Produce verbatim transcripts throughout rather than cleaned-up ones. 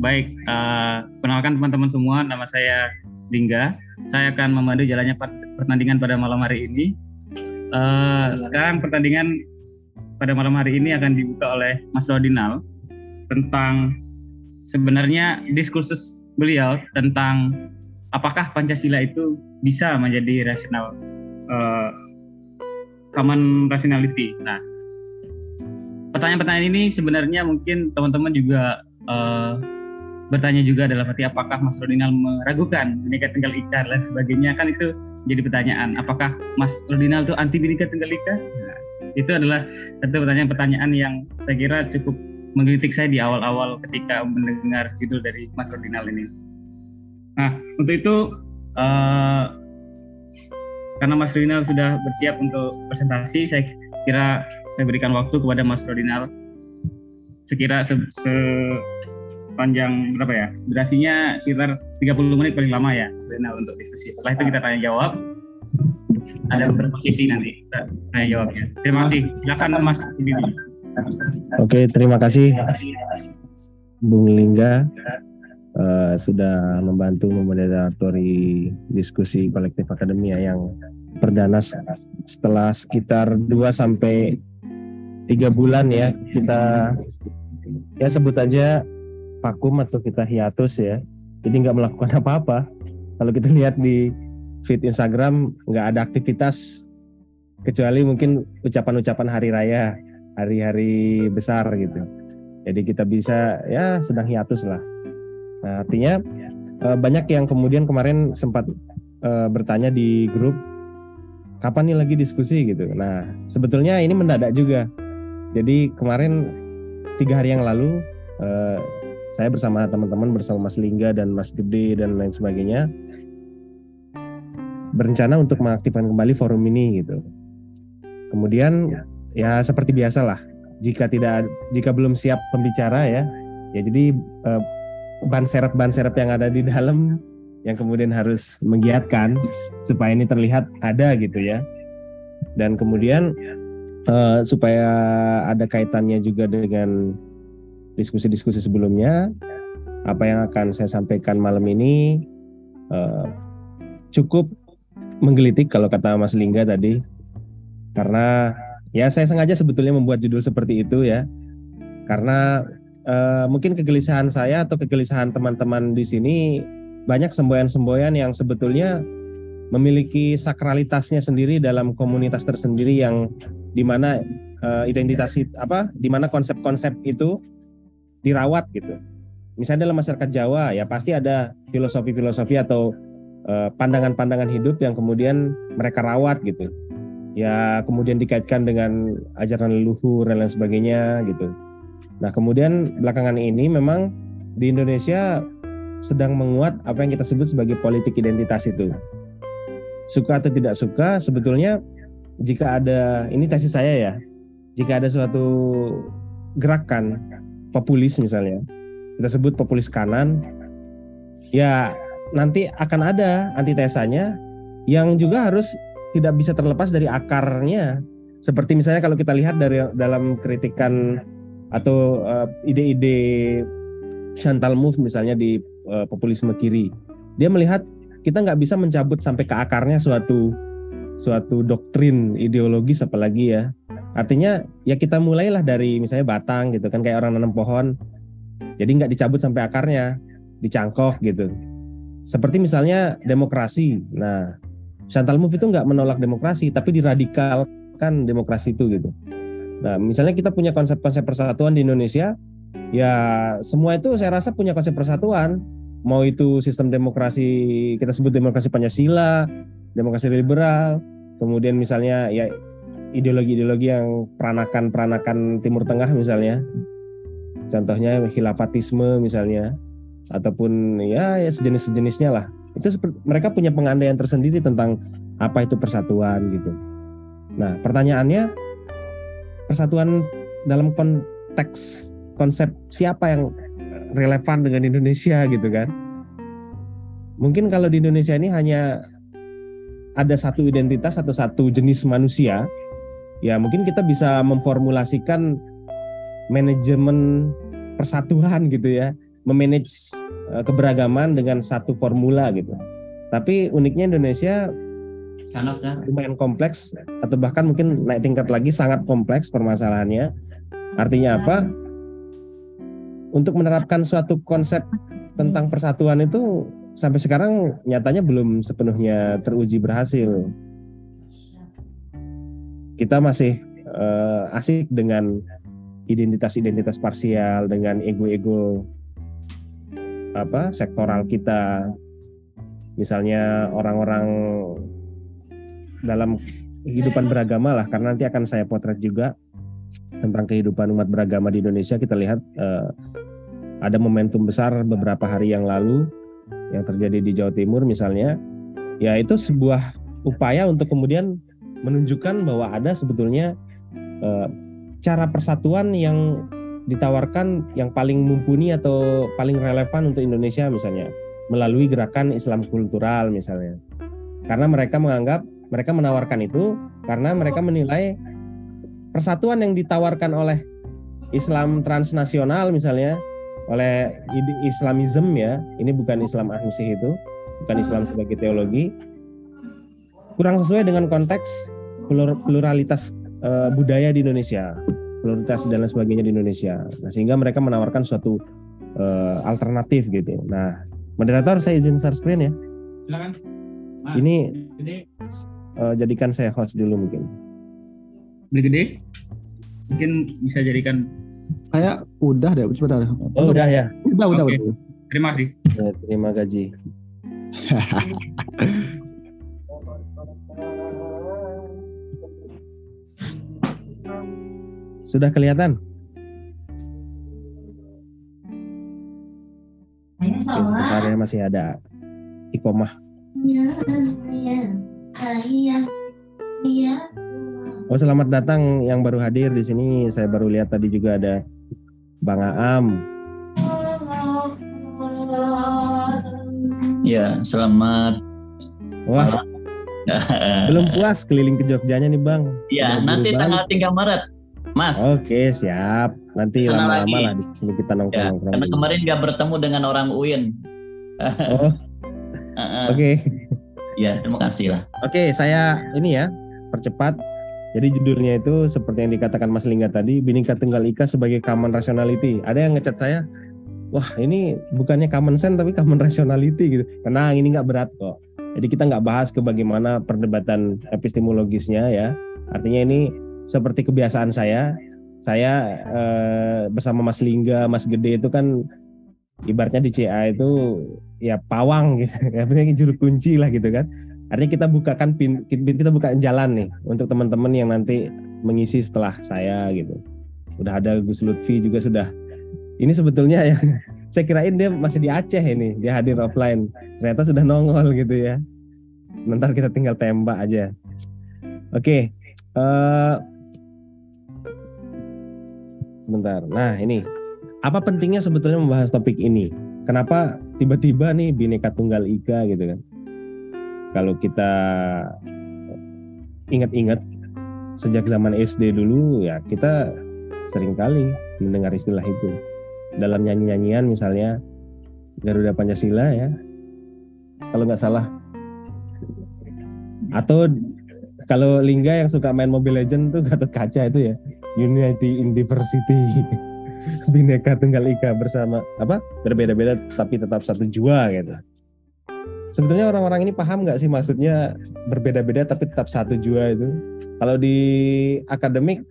Baik, uh, kenalkan teman-teman semua, nama saya Lingga. Saya akan memandu jalannya pertandingan pada malam hari ini. Uh, sekarang pertandingan pada malam hari ini akan dibuka oleh Mas Rodinal tentang sebenarnya diskursus beliau tentang apakah Pancasila itu bisa menjadi rasional, uh, common rationality. Nah, pertanyaan-pertanyaan ini sebenarnya mungkin teman-teman juga uh, bertanya juga dalam arti apakah Mas Rodinal meragukan Bhinneka Tunggal Ika dan sebagainya, kan itu jadi pertanyaan. Apakah Mas Rodinal itu anti Bhinneka Tunggal Ika? Nah, itu adalah satu pertanyaan-pertanyaan yang saya kira cukup menggelitik saya di awal-awal ketika mendengar judul dari Mas Rodinal ini. Nah, untuk itu uh, karena Mas Rodinal sudah bersiap untuk presentasi, saya kira saya berikan waktu kepada Mas Rodinal sekira se, se, sepanjang berapa ya? Durasinya sekitar tiga puluh menit paling lama ya, Rodinal, untuk diskusi. Setelah itu kita tanya jawab. Ada beberapa sesi nanti kita tanya jawabnya. Terima kasih. Silakan Mas Rodinal. Oke, terima kasih Bung Lingga uh, sudah membantu memoderatori diskusi kolektif akademia yang perdana setelah sekitar dua sampai tiga bulan ya, kita ya sebut aja vakum atau kita hiatus ya. Jadi nggak melakukan apa-apa. Kalau kita lihat di feed Instagram nggak ada aktivitas kecuali mungkin ucapan-ucapan hari raya, hari-hari besar gitu. Jadi kita bisa ya sedang hiatus lah. Nah, artinya banyak yang kemudian kemarin sempat uh, bertanya di grup, kapan nih lagi diskusi gitu. Nah, sebetulnya ini mendadak juga. Jadi kemarin tiga hari yang lalu uh, saya bersama teman-teman, bersama Mas Lingga dan Mas Gede dan lain sebagainya, berencana untuk mengaktifkan kembali forum ini gitu. Kemudian ya seperti biasalah, jika tidak jika belum siap pembicara ya, ya jadi eh, ban serep-ban serep yang ada di dalam yang kemudian harus menggiatkan supaya ini terlihat ada gitu ya. Dan kemudian eh, supaya ada kaitannya juga dengan diskusi-diskusi sebelumnya, apa yang akan saya sampaikan malam ini eh, cukup menggelitik kalau kata Mas Lingga tadi, karena ya saya sengaja sebetulnya membuat judul seperti itu ya, karena eh, mungkin kegelisahan saya atau kegelisahan teman-teman di sini banyak semboyan-semboyan yang sebetulnya memiliki sakralitasnya sendiri dalam komunitas tersendiri yang dimana eh, identitas apa, dimana konsep-konsep itu dirawat gitu. Misalnya dalam masyarakat Jawa ya pasti ada filosofi-filosofi atau eh, pandangan-pandangan hidup yang kemudian mereka rawat gitu. Ya kemudian dikaitkan dengan ajaran leluhur dan lain sebagainya gitu. Nah kemudian belakangan ini memang di Indonesia sedang menguat apa yang kita sebut sebagai politik identitas itu. Suka atau tidak suka sebetulnya jika ada, ini tesis saya ya, jika ada suatu gerakan populis misalnya, kita sebut populis kanan, ya nanti akan ada antitesanya yang juga harus tidak bisa terlepas dari akarnya. Seperti misalnya kalau kita lihat dari dalam kritikan atau uh, ide-ide Chantal Mouffe misalnya di uh, populisme kiri, dia melihat kita nggak bisa mencabut sampai ke akarnya suatu suatu doktrin ideologis apalagi ya. Artinya ya kita mulailah dari misalnya batang gitu kan, kayak orang nanam pohon. Jadi nggak dicabut sampai akarnya, dicangkok gitu. Seperti misalnya demokrasi. Nah, Chantal Mouffe itu nggak menolak demokrasi, tapi diradikalkan demokrasi itu gitu. Nah, misalnya kita punya konsep-konsep persatuan di Indonesia, ya semua itu saya rasa punya konsep persatuan. Mau itu sistem demokrasi, kita sebut demokrasi Pancasila, demokrasi liberal, kemudian misalnya ya ideologi-ideologi yang peranakan-peranakan Timur Tengah misalnya, contohnya khilafatisme misalnya, ataupun ya, ya sejenis-sejenisnya lah. Itu seperti, mereka punya pengandaian tersendiri tentang apa itu persatuan gitu. Nah, pertanyaannya persatuan dalam konteks konsep siapa yang relevan dengan Indonesia gitu kan? Mungkin kalau di Indonesia ini hanya ada satu identitas atau satu jenis manusia, ya mungkin kita bisa memformulasikan manajemen persatuan gitu ya. memanage uh, keberagaman dengan satu formula gitu. Tapi uniknya Indonesia lumayan kompleks, atau bahkan mungkin naik tingkat lagi sangat kompleks permasalahannya. Artinya apa? Untuk menerapkan suatu konsep tentang persatuan itu sampai sekarang nyatanya belum sepenuhnya teruji berhasil. Kita masih uh, asik dengan identitas-identitas parsial, dengan ego-ego apa sektoral kita. Misalnya orang-orang dalam kehidupan beragama lah, karena nanti akan saya potret juga tentang kehidupan umat beragama di Indonesia. Kita lihat uh, ada momentum besar beberapa hari yang lalu yang terjadi di Jawa Timur misalnya, ya itu sebuah upaya untuk kemudian menunjukkan bahwa ada sebetulnya uh, cara persatuan yang ditawarkan yang paling mumpuni atau paling relevan untuk Indonesia misalnya melalui gerakan Islam kultural misalnya, karena mereka menganggap mereka menawarkan itu karena mereka menilai persatuan yang ditawarkan oleh Islam transnasional misalnya, oleh Islamism ya, ini bukan Islam ahlusih itu, bukan Islam sebagai teologi, kurang sesuai dengan konteks pluralitas e, budaya di Indonesia, pluralitas dan lain sebagainya di Indonesia. Nah, sehingga mereka menawarkan suatu e, alternatif gitu. Nah, moderator saya izin share screen ya. Silakan. Nah, ini e, jadikan saya host dulu mungkin. Gede-gede? Mungkin bisa jadikan. Kayak udah deh, coba taruh. Oh, udah ya. Udah, udah, okay. udah. Terima kasih. Nah, terima gaji. Sudah kelihatan? Oke, sebentar ya, masih ada ikomah. Iya, iya. Iya. Oh, selamat datang yang baru hadir di sini. Saya baru lihat tadi juga ada Bang Aam. Ya, selamat. Wah, belum puas keliling ke Jogjanya nih Bang. Iya, nanti bang. Tanggal tiga Maret, Mas. Oke, siap. Nanti Senang lama-lama lagi. Lah di sini kita nongkrong. Ya, karena kemarin nggak bertemu dengan orang U I N. Oh. uh-uh. Oke. Ya, terima kasih lah. Oke, saya ini ya percepat. Jadi judulnya itu seperti yang dikatakan Mas Lingga tadi, Bhinneka Tunggal Ika sebagai common rationality. Ada yang ngecat saya, wah ini bukannya common sense tapi common rationality gitu. Tenang, ini nggak berat kok. Jadi kita nggak bahas ke bagaimana perdebatan epistemologisnya ya. Artinya ini seperti kebiasaan saya. Saya eh, bersama Mas Lingga, Mas Gede itu kan ibaratnya di C A itu ya pawang gitu. Artinya juru kunci lah gitu kan. Artinya kita bukakan pin, kita bukakan jalan nih untuk teman-teman yang nanti mengisi setelah saya gitu. Udah ada Gus Lutfi juga sudah. Ini sebetulnya ya, saya kirain dia masih di Aceh ini, dia hadir offline. Ternyata sudah nongol gitu ya. Nanti kita tinggal tembak aja. Oke, uh, sebentar. Nah ini, apa pentingnya sebetulnya membahas topik ini? Kenapa tiba-tiba nih Bhinneka Tunggal Ika gitu kan? Kalau kita ingat-ingat sejak zaman S D dulu ya, kita sering kali mendengar istilah itu dalam nyanyi-nyanyian misalnya Garuda Pancasila ya, kalau nggak salah. Atau kalau Lingga yang suka main Mobile Legends tuh Gatot Kaca itu ya, Unity in Diversity, Bhinneka Tunggal Ika, bersama apa berbeda-beda tapi tetap satu jua gitu. Sebetulnya orang-orang ini paham nggak sih maksudnya berbeda-beda tapi tetap satu jua itu? Kalau di akademik,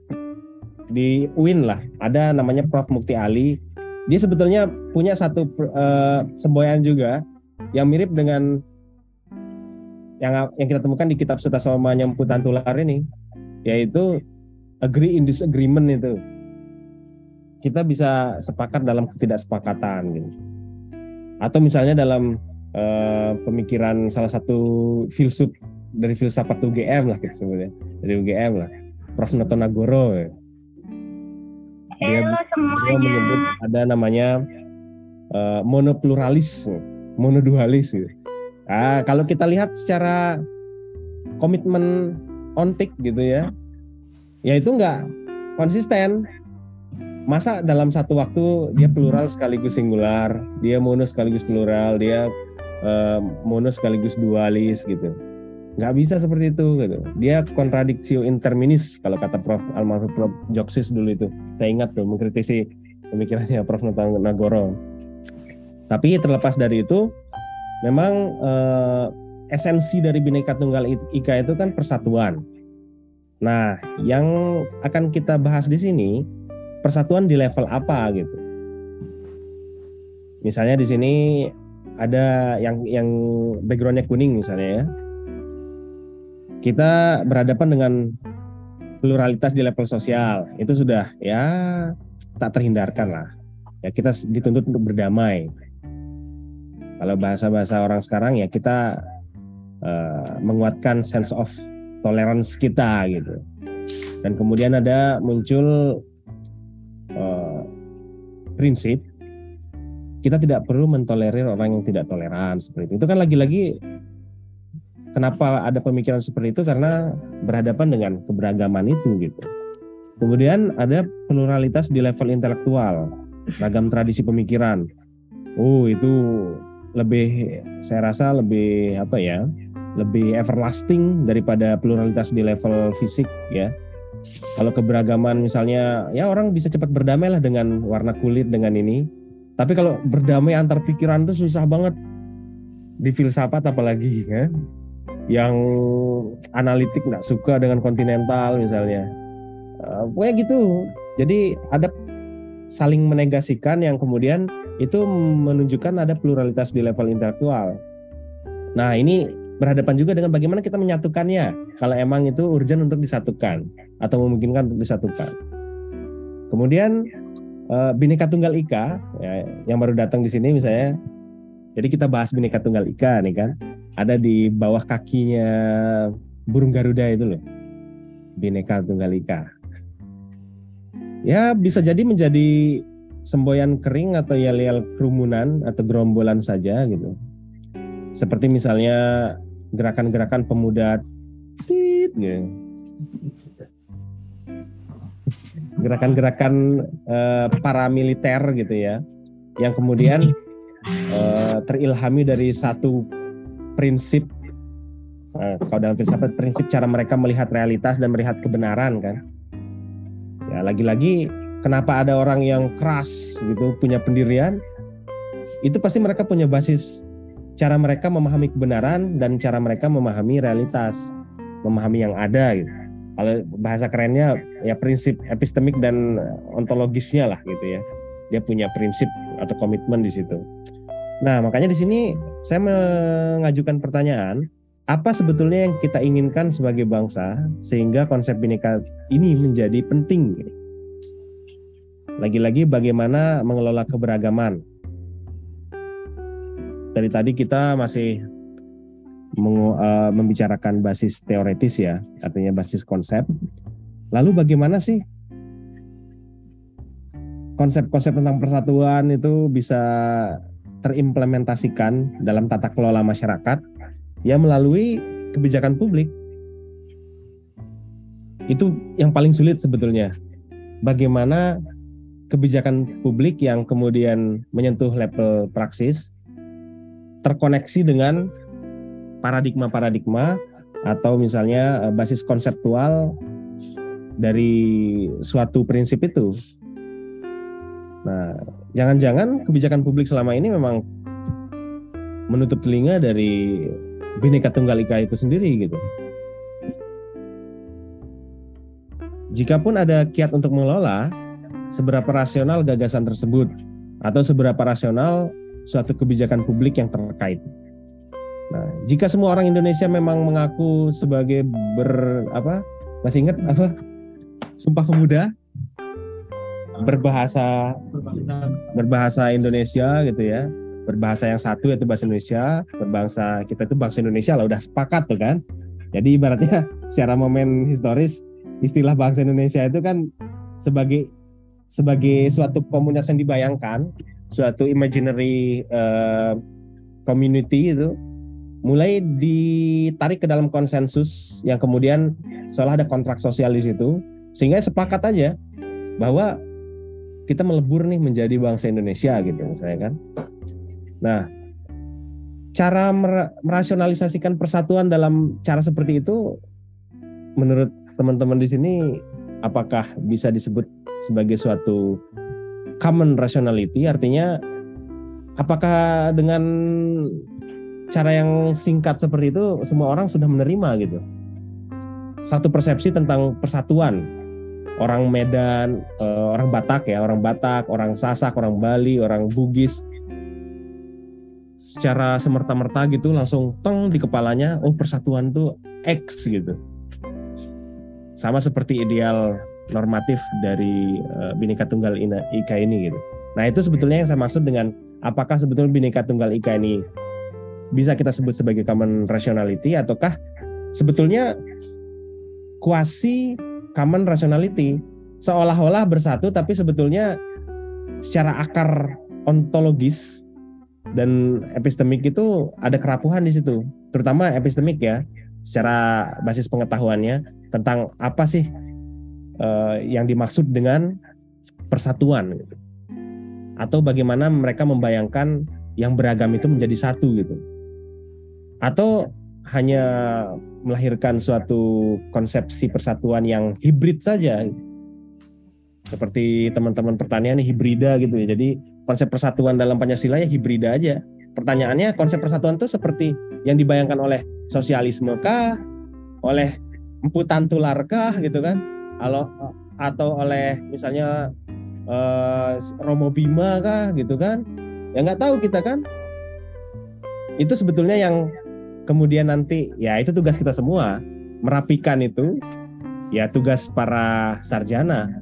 di U I N lah, ada namanya Profesor Mukti Ali. Dia sebetulnya punya satu uh, semboyan juga yang mirip dengan yang yang kita temukan di kitab Sutasoma Mpu Tantular ini, yaitu agree in disagreement itu. Kita bisa sepakat dalam ketidaksepakatan gitu. Atau misalnya dalam Uh, pemikiran salah satu filsuf dari filsafat U G M lah gitu sebenarnya, dari U G M lah, Prof Notonagoro ya. dia, dia menyebut ada namanya uh, monopluralis, monodualis gitu. Nah, kalau kita lihat secara komitmen ontik gitu ya, ya itu nggak konsisten. masa dalam satu waktu dia plural sekaligus singular, dia monos sekaligus plural, dia uh, monos sekaligus dualis gitu. Nggak bisa seperti itu gitu. Dia contradictio interminis kalau kata Prof almarhum Prof Joksis dulu itu. Saya ingat tuh mengkritisi pemikirannya Prof Notonagoro. Tapi terlepas dari itu, memang uh, esensi dari Bhinneka Tunggal Ika itu kan persatuan. Nah, yang akan kita bahas di sini, persatuan di level apa gitu. Misalnya di sini ada yang yang backgroundnya kuning misalnya ya. Kita berhadapan dengan pluralitas di level sosial. Itu sudah ya tak terhindarkan lah. Ya kita dituntut untuk berdamai. Kalau bahasa-bahasa orang sekarang ya kita uh, menguatkan sense of tolerance kita gitu. Dan kemudian ada muncul Uh, prinsip kita tidak perlu mentolerir orang yang tidak toleran seperti itu. Itu kan lagi-lagi kenapa ada pemikiran seperti itu, karena berhadapan dengan keberagaman itu gitu. Kemudian ada pluralitas di level intelektual, ragam tradisi pemikiran. Oh itu lebih, saya rasa lebih apa ya, lebih everlasting daripada pluralitas di level fisik ya. Kalau keberagaman misalnya, ya orang bisa cepat berdamai lah dengan warna kulit, dengan ini. Tapi kalau berdamai antar pikiran itu susah banget. Di filsafat apalagi ya. Yang analitik gak suka dengan kontinental misalnya. uh, Kayak gitu. Jadi ada saling menegasikan yang kemudian itu menunjukkan ada pluralitas di level intelektual. Nah ini berhadapan juga dengan bagaimana kita menyatukannya kalau emang itu urgen untuk disatukan atau memungkinkan untuk disatukan. Kemudian Bhinneka Tunggal Ika ya, yang baru datang di sini misalnya. Jadi kita bahas Bhinneka Tunggal Ika nih kan. Ada di bawah kakinya burung Garuda itu loh. Bhinneka Tunggal Ika. Ya bisa jadi menjadi semboyan kering atau yel-yel kerumunan atau gerombolan saja gitu. Seperti misalnya gerakan-gerakan pemuda tit gitu. Gerakan-gerakan uh, paramiliter gitu ya, yang kemudian uh, terilhami dari satu prinsip, uh, kalau dalam filsafat prinsip cara mereka melihat realitas dan melihat kebenaran kan. Ya lagi-lagi kenapa ada orang yang keras gitu, punya pendirian, itu pasti mereka punya basis cara mereka memahami kebenaran dan cara mereka memahami realitas, memahami yang ada gitu. Kalau bahasa kerennya ya prinsip epistemik dan ontologisnya lah gitu ya. Dia punya prinsip atau komitmen di situ. Nah, makanya di sini saya mengajukan pertanyaan, apa sebetulnya yang kita inginkan sebagai bangsa sehingga konsep Bhinneka ini menjadi penting? Lagi-lagi bagaimana mengelola keberagaman? Dari tadi kita masih Mengu, uh, membicarakan basis teoretis ya, artinya basis konsep. Lalu bagaimana sih konsep-konsep tentang persatuan itu bisa terimplementasikan dalam tata kelola masyarakat ya melalui kebijakan publik? Itu yang paling sulit sebetulnya. Bagaimana kebijakan publik yang kemudian menyentuh level praksis terkoneksi dengan paradigma-paradigma atau misalnya basis konseptual dari suatu prinsip itu. Nah, jangan-jangan kebijakan publik selama ini memang menutup telinga dari Bhinneka Tunggal Ika itu sendiri gitu. Jikapun ada kiat untuk mengelola, seberapa rasional gagasan tersebut atau seberapa rasional suatu kebijakan publik yang terkait. Nah, jika semua orang Indonesia memang mengaku sebagai ber apa? Masih ingat apa? Sumpah Pemuda berbahasa berbahasa Indonesia gitu ya. Berbahasa yang satu yaitu bahasa Indonesia, berbangsa kita itu bangsa Indonesia lah, udah sepakat tuh kan. Jadi ibaratnya secara momen historis istilah bangsa Indonesia itu kan sebagai sebagai suatu komunitas yang dibayangkan, suatu imaginary uh, community itu mulai ditarik ke dalam konsensus yang kemudian seolah ada kontrak sosial di situ, sehingga sepakat aja bahwa kita melebur nih menjadi bangsa Indonesia gitu misalnya kan. Nah, cara merasionalisasikan persatuan dalam cara seperti itu menurut teman-teman di sini apakah bisa disebut sebagai suatu common rationality? Artinya apakah dengan cara yang singkat seperti itu semua orang sudah menerima gitu satu persepsi tentang persatuan orang Medan, orang Batak ya, orang Batak, orang Sasak, orang Bali, orang Bugis secara semerta-merta gitu langsung teng di kepalanya, oh persatuan tuh X gitu. Sama seperti ideal normatif dari uh, Bhinneka Tunggal Ika ini gitu. Nah itu sebetulnya yang saya maksud dengan apakah sebetulnya Bhinneka Tunggal Ika ini bisa kita sebut sebagai common rationality ataukah sebetulnya quasi common rationality, seolah-olah bersatu tapi sebetulnya secara akar ontologis dan epistemik itu ada kerapuhan di situ, terutama epistemik ya, secara basis pengetahuannya tentang apa sih eh, yang dimaksud dengan persatuan, gitu. Atau bagaimana mereka membayangkan yang beragam itu menjadi satu gitu, atau hanya melahirkan suatu konsepsi persatuan yang hibrid saja, gitu. Seperti teman-teman pertanian hibrida gitu ya, jadi konsep persatuan dalam Pancasila ya hibrida aja. Pertanyaannya konsep persatuan itu seperti yang dibayangkan oleh sosialisme kah, oleh Mpu Tantular kah gitu kan, atau atau oleh misalnya eh, Romo Bima kah gitu kan, ya nggak tahu kita kan. Itu sebetulnya yang kemudian nanti ya itu tugas kita semua merapikan itu, ya tugas para sarjana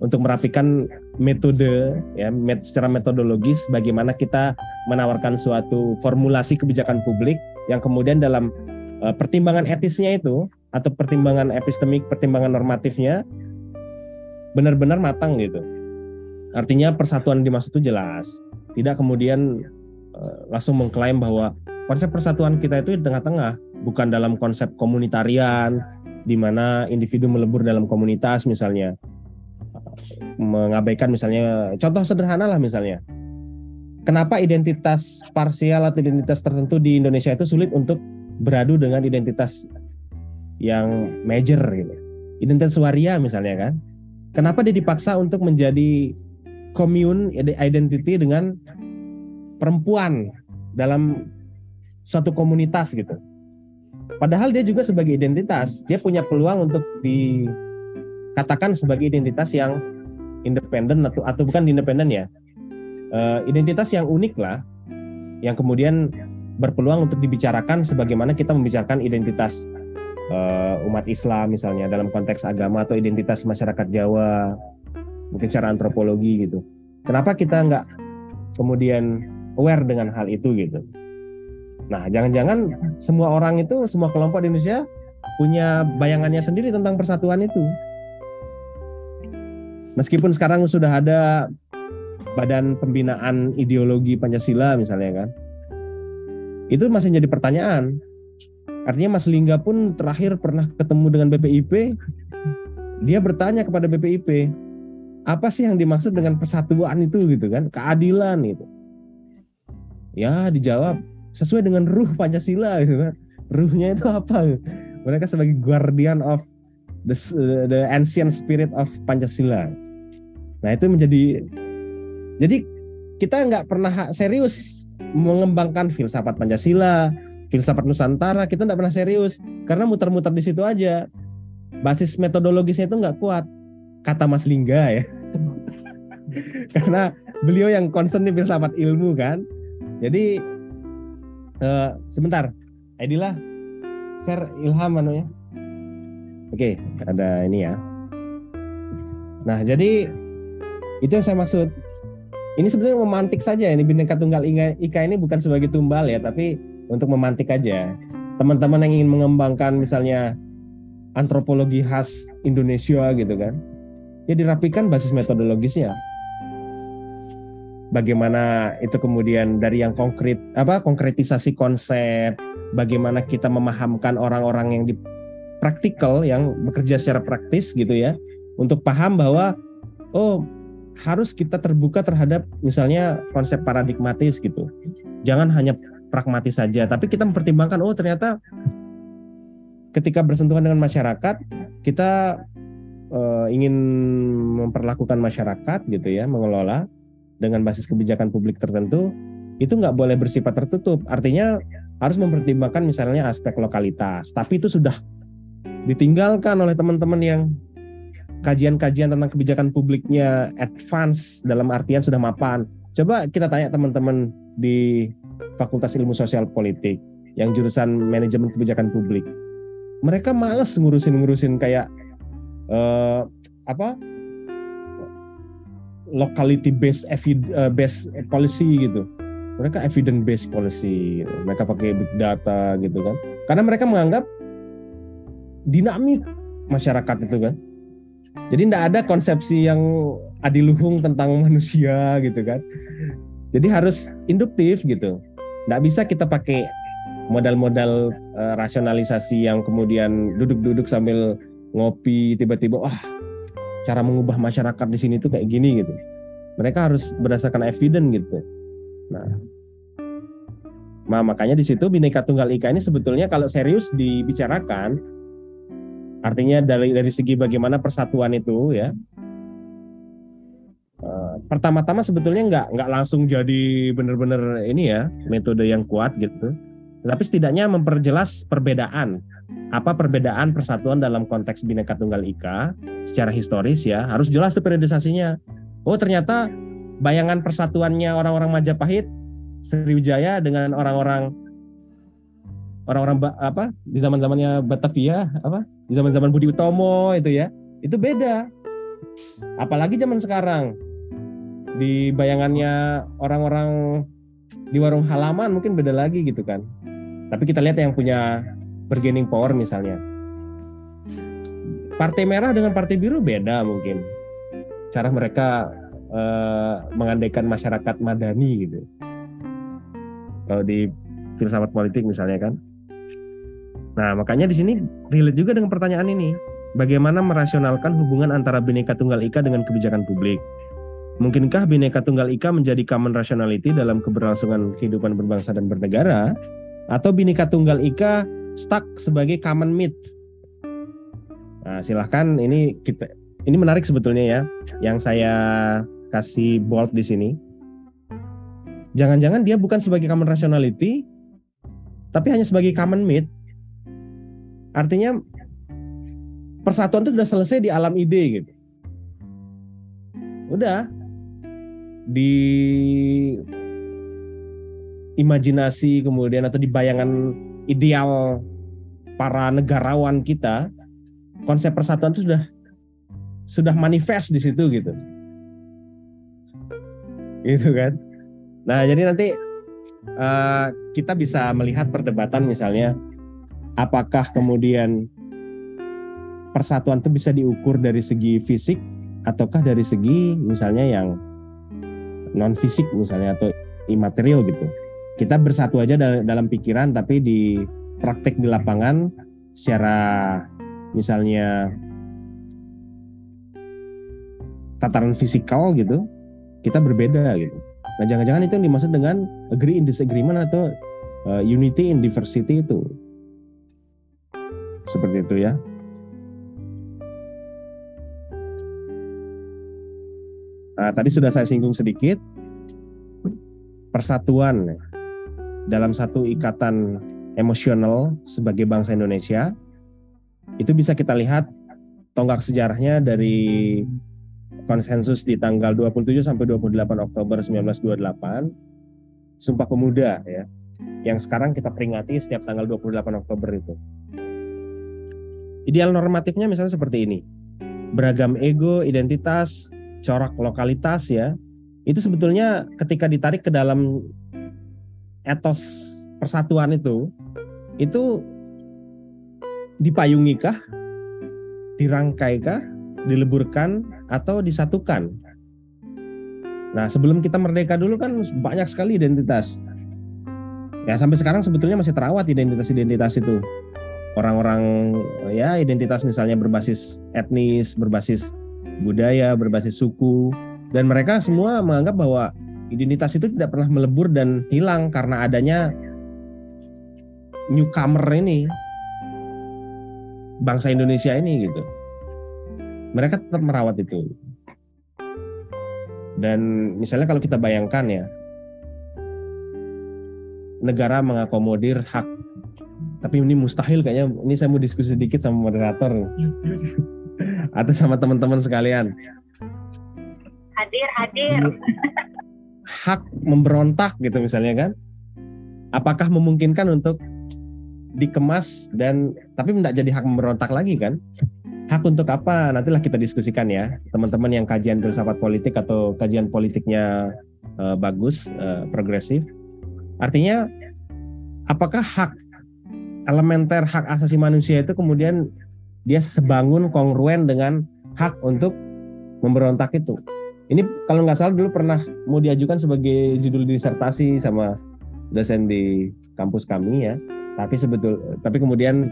untuk merapikan metode ya, met, secara metodologis bagaimana kita menawarkan suatu formulasi kebijakan publik yang kemudian dalam uh, pertimbangan etisnya itu atau pertimbangan epistemik, pertimbangan normatifnya benar-benar matang gitu. Artinya persatuan dimaksud itu jelas, tidak kemudian uh, langsung mengklaim bahwa konsep persatuan kita itu di tengah-tengah, bukan dalam konsep komunitarian di mana individu melebur dalam komunitas misalnya, mengabaikan misalnya contoh sederhana lah misalnya kenapa identitas parsial atau identitas tertentu di Indonesia itu sulit untuk beradu dengan identitas yang major gitu, identitas waria misalnya kan, kenapa dia dipaksa untuk menjadi commune identity dengan perempuan dalam suatu komunitas gitu, padahal dia juga sebagai identitas dia punya peluang untuk di katakan sebagai identitas yang independen atau atau bukan independen ya, uh, identitas yang unik lah, yang kemudian berpeluang untuk dibicarakan sebagaimana kita membicarakan identitas uh, umat Islam misalnya dalam konteks agama atau identitas masyarakat Jawa mungkin secara antropologi gitu. Kenapa kita nggak kemudian aware dengan hal itu gitu? Nah, jangan-jangan semua orang itu, semua kelompok di Indonesia punya bayangannya sendiri tentang persatuan itu. Meskipun sekarang sudah ada badan pembinaan ideologi Pancasila misalnya kan, itu masih jadi pertanyaan. Artinya Mas Lingga pun terakhir pernah ketemu dengan B P I P, dia bertanya kepada B P I P, apa sih yang dimaksud dengan persatuan itu gitu kan, keadilan gitu. Ya dijawab, sesuai dengan ruh Pancasila gitu kan. Ruhnya itu apa? Mereka sebagai guardian of the, the ancient spirit of Pancasila. Nah itu menjadi, jadi kita nggak pernah serius mengembangkan filsafat Pancasila, filsafat Nusantara, kita nggak pernah serius karena muter-muter di situ aja, basis metodologisnya itu nggak kuat, kata Mas Lingga ya, karena beliau yang concern di filsafat ilmu kan. Jadi uh, sebentar, Aidillah, share Ilham anu ya. Oke, ada ini ya. Nah jadi itu yang saya maksud. Ini sebenarnya memantik saja. Ini Bhinneka Tunggal Ika ini bukan sebagai tumbal ya, tapi untuk memantik aja. Teman-teman yang ingin mengembangkan misalnya antropologi khas Indonesia gitu kan, ya dirapikan basis metodologisnya. Bagaimana itu kemudian dari yang konkret, apa konkretisasi konsep, bagaimana kita memahamkan orang-orang yang di praktikal, yang bekerja secara praktis gitu ya, untuk paham bahwa oh harus kita terbuka terhadap misalnya konsep paradigmatis gitu. Jangan hanya pragmatis saja, tapi kita mempertimbangkan, oh ternyata ketika bersentuhan dengan masyarakat, kita uh, ingin memperlakukan masyarakat gitu ya, mengelola dengan basis kebijakan publik tertentu, itu nggak boleh bersifat tertutup. Artinya harus mempertimbangkan misalnya aspek lokalitas, tapi itu sudah ditinggalkan oleh teman-teman yang kajian-kajian tentang kebijakan publiknya advance dalam artian sudah mapan. Coba kita tanya teman-teman di Fakultas Ilmu Sosial Politik yang jurusan manajemen kebijakan publik. Mereka malas ngurusin-ngurusin kayak eh, apa locality based evi- based policy gitu. Mereka evidence based policy, mereka pakai big data gitu kan. Karena mereka menganggap dinamik masyarakat itu kan. Jadi tidak ada konsepsi yang adiluhung tentang manusia gitu kan. Jadi harus induktif gitu. Tidak bisa kita pakai modal-modal uh, rasionalisasi yang kemudian duduk-duduk sambil ngopi tiba-tiba wah cara mengubah masyarakat di sini tuh kayak gini gitu. Mereka harus berdasarkan evidence gitu. Nah, nah makanya di situ Bhinneka Tunggal Ika ini sebetulnya kalau serius dibicarakan. Artinya dari dari segi bagaimana persatuan itu ya, e, pertama-tama sebetulnya nggak nggak langsung jadi benar-benar ini ya metode yang kuat gitu, tapi setidaknya memperjelas perbedaan, apa perbedaan persatuan dalam konteks Bhinneka Tunggal Ika secara historis ya, harus jelas tuh periodisasinya. Oh ternyata bayangan persatuannya orang-orang Majapahit, Sriwijaya dengan orang-orang orang-orang apa di zaman-zamannya Batavia apa? Di zaman-zaman Budi Utomo itu ya, itu beda. Apalagi zaman sekarang, di bayangannya orang-orang di warung halaman mungkin beda lagi gitu kan. Tapi kita lihat yang punya bargaining power misalnya. Partai Merah dengan Partai Biru beda mungkin. Cara mereka eh, mengandaikan masyarakat madani gitu. Kalau di filsafat politik misalnya kan. Nah, makanya di sini relate juga dengan pertanyaan ini. Bagaimana merasionalkan hubungan antara Bhinneka Tunggal Ika dengan kebijakan publik? Mungkinkah Bhinneka Tunggal Ika menjadi common rationality dalam keberlangsungan kehidupan berbangsa dan bernegara? Atau Bhinneka Tunggal Ika stuck sebagai common myth? Nah, silahkan ini kita, ini menarik sebetulnya ya, yang saya kasih bold di sini. Jangan-jangan dia bukan sebagai common rationality, tapi hanya sebagai common myth. Artinya persatuan itu sudah selesai di alam ide gitu. Udah di imajinasi kemudian atau di bayangan ideal para negarawan kita, konsep persatuan itu sudah sudah manifest di situ gitu. Gitu kan. Nah, jadi nanti uh, kita bisa melihat perdebatan misalnya apakah kemudian persatuan itu bisa diukur dari segi fisik ataukah dari segi misalnya yang non fisik misalnya atau imaterial gitu. Kita bersatu aja dalam pikiran tapi di praktek di lapangan secara misalnya tataran fisikal gitu, kita berbeda gitu. Nah jangan-jangan itu yang dimaksud dengan agree in disagreement atau uh, unity in diversity itu. Seperti itu ya. Nah, tadi sudah saya singgung sedikit persatuan dalam satu ikatan emosional sebagai bangsa Indonesia. Itu bisa kita lihat tonggak sejarahnya dari konsensus di tanggal dua puluh tujuh sampai dua puluh delapan Oktober sembilan belas dua puluh delapan, Sumpah Pemuda ya, yang sekarang kita peringati setiap tanggal dua puluh delapan Oktober itu. Ideal normatifnya misalnya seperti ini. Beragam ego, identitas, corak lokalitas ya. Itu sebetulnya ketika ditarik ke dalam etos persatuan itu, itu dipayungikah, dirangkaikah, dileburkan atau disatukan? Nah, sebelum kita merdeka dulu kan banyak sekali identitas. Ya sampai sekarang sebetulnya masih terawat identitas-identitas itu. Orang-orang ya identitas misalnya berbasis etnis, berbasis budaya, berbasis suku, Dan mereka semua menganggap bahwa identitas itu tidak pernah melebur dan hilang karena adanya newcomer ini, bangsa Indonesia ini gitu. Mereka tetap merawat itu. Dan misalnya kalau kita bayangkan ya, negara mengakomodir hak, tapi ini mustahil kayaknya. Ini saya mau diskusi sedikit sama moderator atau sama teman-teman sekalian. Hadir, hadir. Hak memberontak gitu misalnya kan, apakah memungkinkan untuk dikemas dan tapi tidak jadi hak memberontak lagi kan? Hak untuk apa? Nantilah kita diskusikan ya, teman-teman yang kajian filsafat politik atau kajian politiknya eh, bagus, eh, progresif. Artinya, apakah hak elementer, hak asasi manusia itu kemudian dia sebangun kongruen dengan hak untuk memberontak itu? Ini kalau nggak salah dulu pernah mau diajukan sebagai judul disertasi sama dosen di kampus kami ya, tapi sebetul, tapi kemudian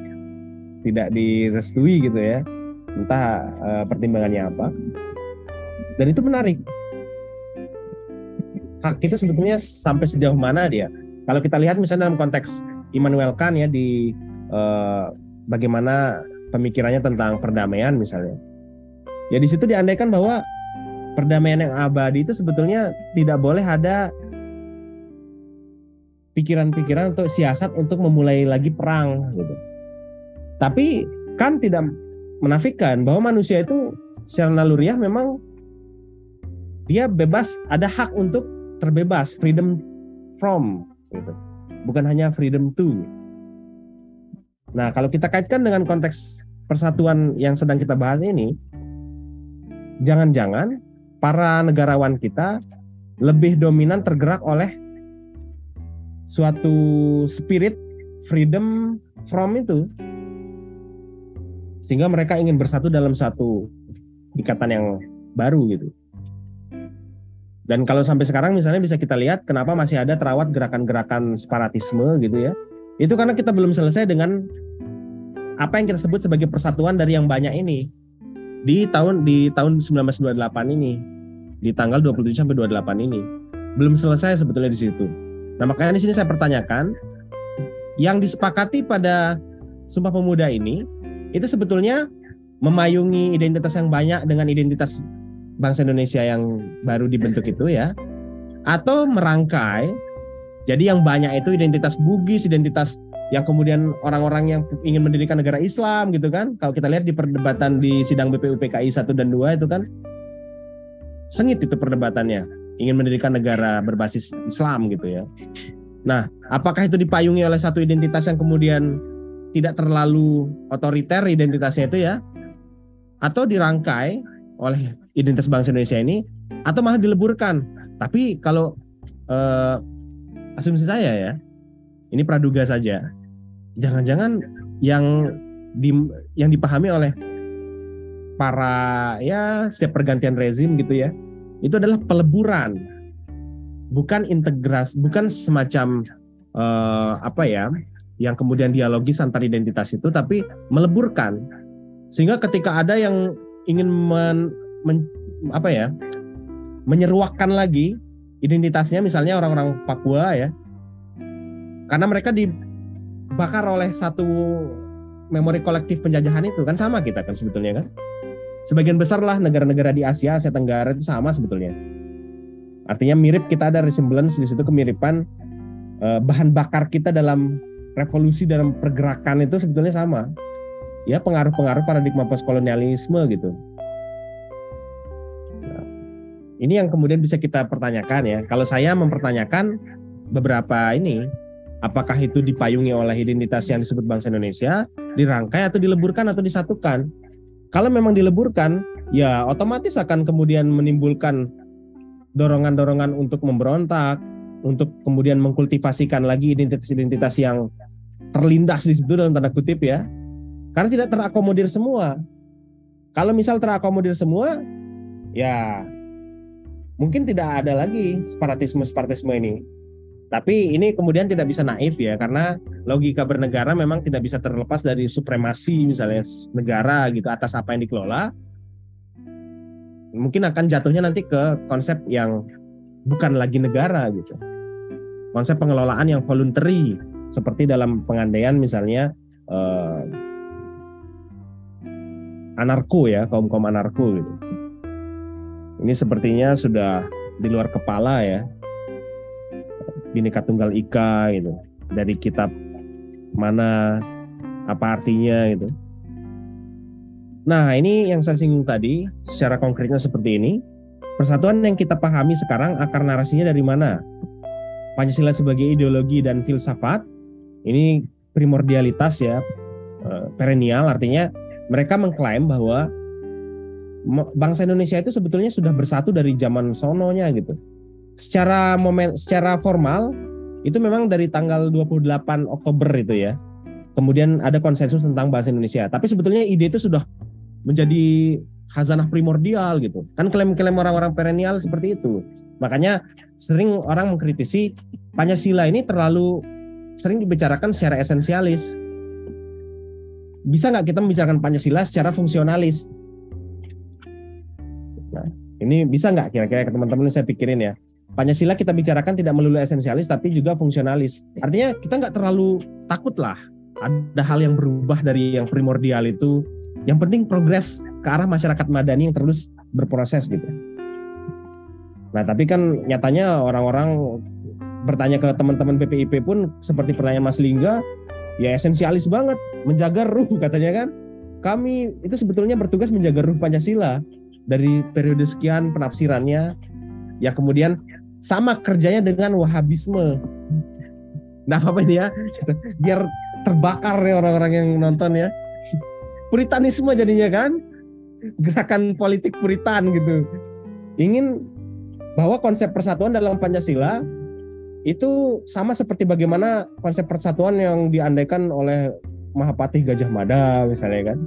tidak direstui gitu ya, entah e, pertimbangannya apa. Dan itu menarik. Hak itu sebetulnya sampai sejauh mana dia? Kalau kita lihat misalnya dalam konteks Immanuel Kant ya di e, bagaimana pemikirannya tentang perdamaian misalnya. Ya di situ diandaikan bahwa perdamaian yang abadi itu sebetulnya tidak boleh ada pikiran-pikiran untuk siasat untuk memulai lagi perang gitu. Tapi kan tidak menafikan bahwa manusia itu secara naluriah memang dia bebas, ada hak untuk terbebas, freedom from gitu. Bukan hanya freedom to. Nah, kalau kita kaitkan dengan konteks persatuan yang sedang kita bahas ini, jangan-jangan para negarawan kita lebih dominan tergerak oleh suatu spirit freedom from itu, sehingga mereka ingin bersatu dalam satu ikatan yang baru gitu. Dan kalau sampai sekarang misalnya bisa kita lihat kenapa masih ada terawat gerakan-gerakan separatisme gitu ya, itu karena kita belum selesai dengan apa yang kita sebut sebagai persatuan dari yang banyak ini. Di tahun di tahun sembilan belas dua puluh delapan ini, di tanggal dua puluh tujuh sampai dua puluh delapan ini, belum selesai sebetulnya di situ. Nah, makanya di sini saya pertanyakan, yang disepakati pada Sumpah Pemuda ini itu sebetulnya memayungi identitas yang banyak dengan identitas bangsa Indonesia yang baru dibentuk itu ya, atau merangkai. Jadi yang banyak itu identitas Bugis, identitas yang kemudian orang-orang yang ingin mendirikan negara Islam gitu kan. Kalau kita lihat di perdebatan di sidang B P U P K I satu dan dua itu kan sengit itu perdebatannya, ingin mendirikan negara berbasis Islam gitu ya. Nah, apakah itu dipayungi oleh satu identitas yang kemudian tidak terlalu otoriter identitasnya itu ya, atau dirangkai oleh identitas bangsa Indonesia ini, atau malah dileburkan? Tapi kalau eh, asumsi saya ya, ini praduga saja, jangan-jangan yang di, yang dipahami oleh para ya setiap pergantian rezim gitu ya, itu adalah peleburan, bukan integrasi, bukan semacam eh, apa ya, yang kemudian dialogis antar identitas itu, tapi meleburkan, sehingga ketika ada yang ingin men, men, apa ya, menyeruakkan lagi identitasnya, misalnya orang-orang Papua ya, karena mereka dibakar oleh satu memori kolektif penjajahan itu kan. Sama kita kan sebetulnya kan. Sebagian besarlah negara-negara di Asia, Asia Tenggara itu sama sebetulnya. Artinya mirip, kita ada resemblance di situ, kemiripan eh, bahan bakar kita dalam revolusi, dalam pergerakan itu sebetulnya sama. Ya, pengaruh-pengaruh paradigma postkolonialisme gitu. Nah, ini yang kemudian bisa kita pertanyakan ya. Kalau saya mempertanyakan beberapa ini, apakah itu dipayungi oleh identitas yang disebut bangsa Indonesia, dirangkai atau dileburkan atau disatukan? Kalau memang dileburkan, ya otomatis akan kemudian menimbulkan dorongan-dorongan untuk memberontak, untuk kemudian mengkultivasikan lagi identitas-identitas yang terlindas di situ dalam tanda kutip ya, karena tidak terakomodir semua. Kalau misal terakomodir semua, ya mungkin tidak ada lagi separatisme-separatisme ini. Tapi ini kemudian tidak bisa naif ya, karena logika bernegara memang tidak bisa terlepas dari supremasi misalnya negara gitu atas apa yang dikelola. mungkin akan jatuhnya nanti ke konsep yang bukan lagi negara gitu. Konsep pengelolaan yang voluntary, seperti dalam pengandaian misalnya eh, anarko ya, kaum-kaum anarko gitu. Ini sepertinya sudah di luar kepala ya. Bhinneka Tunggal Ika gitu. Dari kitab mana, apa artinya gitu. Nah, ini yang saya singgung tadi, secara konkretnya seperti ini. Persatuan yang kita pahami sekarang akar narasinya dari mana? Pancasila sebagai ideologi dan filsafat, ini primordialitas ya, perennial, artinya mereka mengklaim bahwa bangsa Indonesia itu sebetulnya sudah bersatu dari zaman sononya gitu. Secara momen, secara formal itu memang dari tanggal dua puluh delapan Oktober itu ya. Kemudian ada konsensus tentang bahasa Indonesia. Tapi sebetulnya ide itu sudah menjadi khazanah primordial gitu. Kan klaim-klaim orang-orang perennial seperti itu. Makanya sering orang mengkritisi Pancasila ini terlalu sering dibicarakan secara esensialis. Bisa nggak kita membicarakan Pancasila secara fungsionalis? Nah, ini bisa nggak kira-kira teman-teman saya pikirin ya. Pancasila kita bicarakan tidak melulu esensialis tapi juga fungsionalis. Artinya kita nggak terlalu takut lah. Ada hal yang berubah dari yang primordial itu. Yang penting progres ke arah masyarakat madani yang terus berproses gitu. Nah tapi kan nyatanya orang-orang bertanya ke teman-teman B P I P pun seperti pertanyaan Mas Lingga, ya esensialis banget, menjaga ruh katanya kan. Kami itu sebetulnya bertugas menjaga ruh Pancasila dari periode sekian penafsirannya. Ya kemudian sama kerjanya dengan Wahabisme. Nah apa ini ya, biar terbakar ya orang-orang yang nonton ya. Puritanisme jadinya kan, gerakan politik Puritan gitu. Ingin bahwa konsep persatuan dalam Pancasila itu sama seperti bagaimana konsep persatuan yang diandaikan oleh Mahapatih Gajah Mada misalnya kan,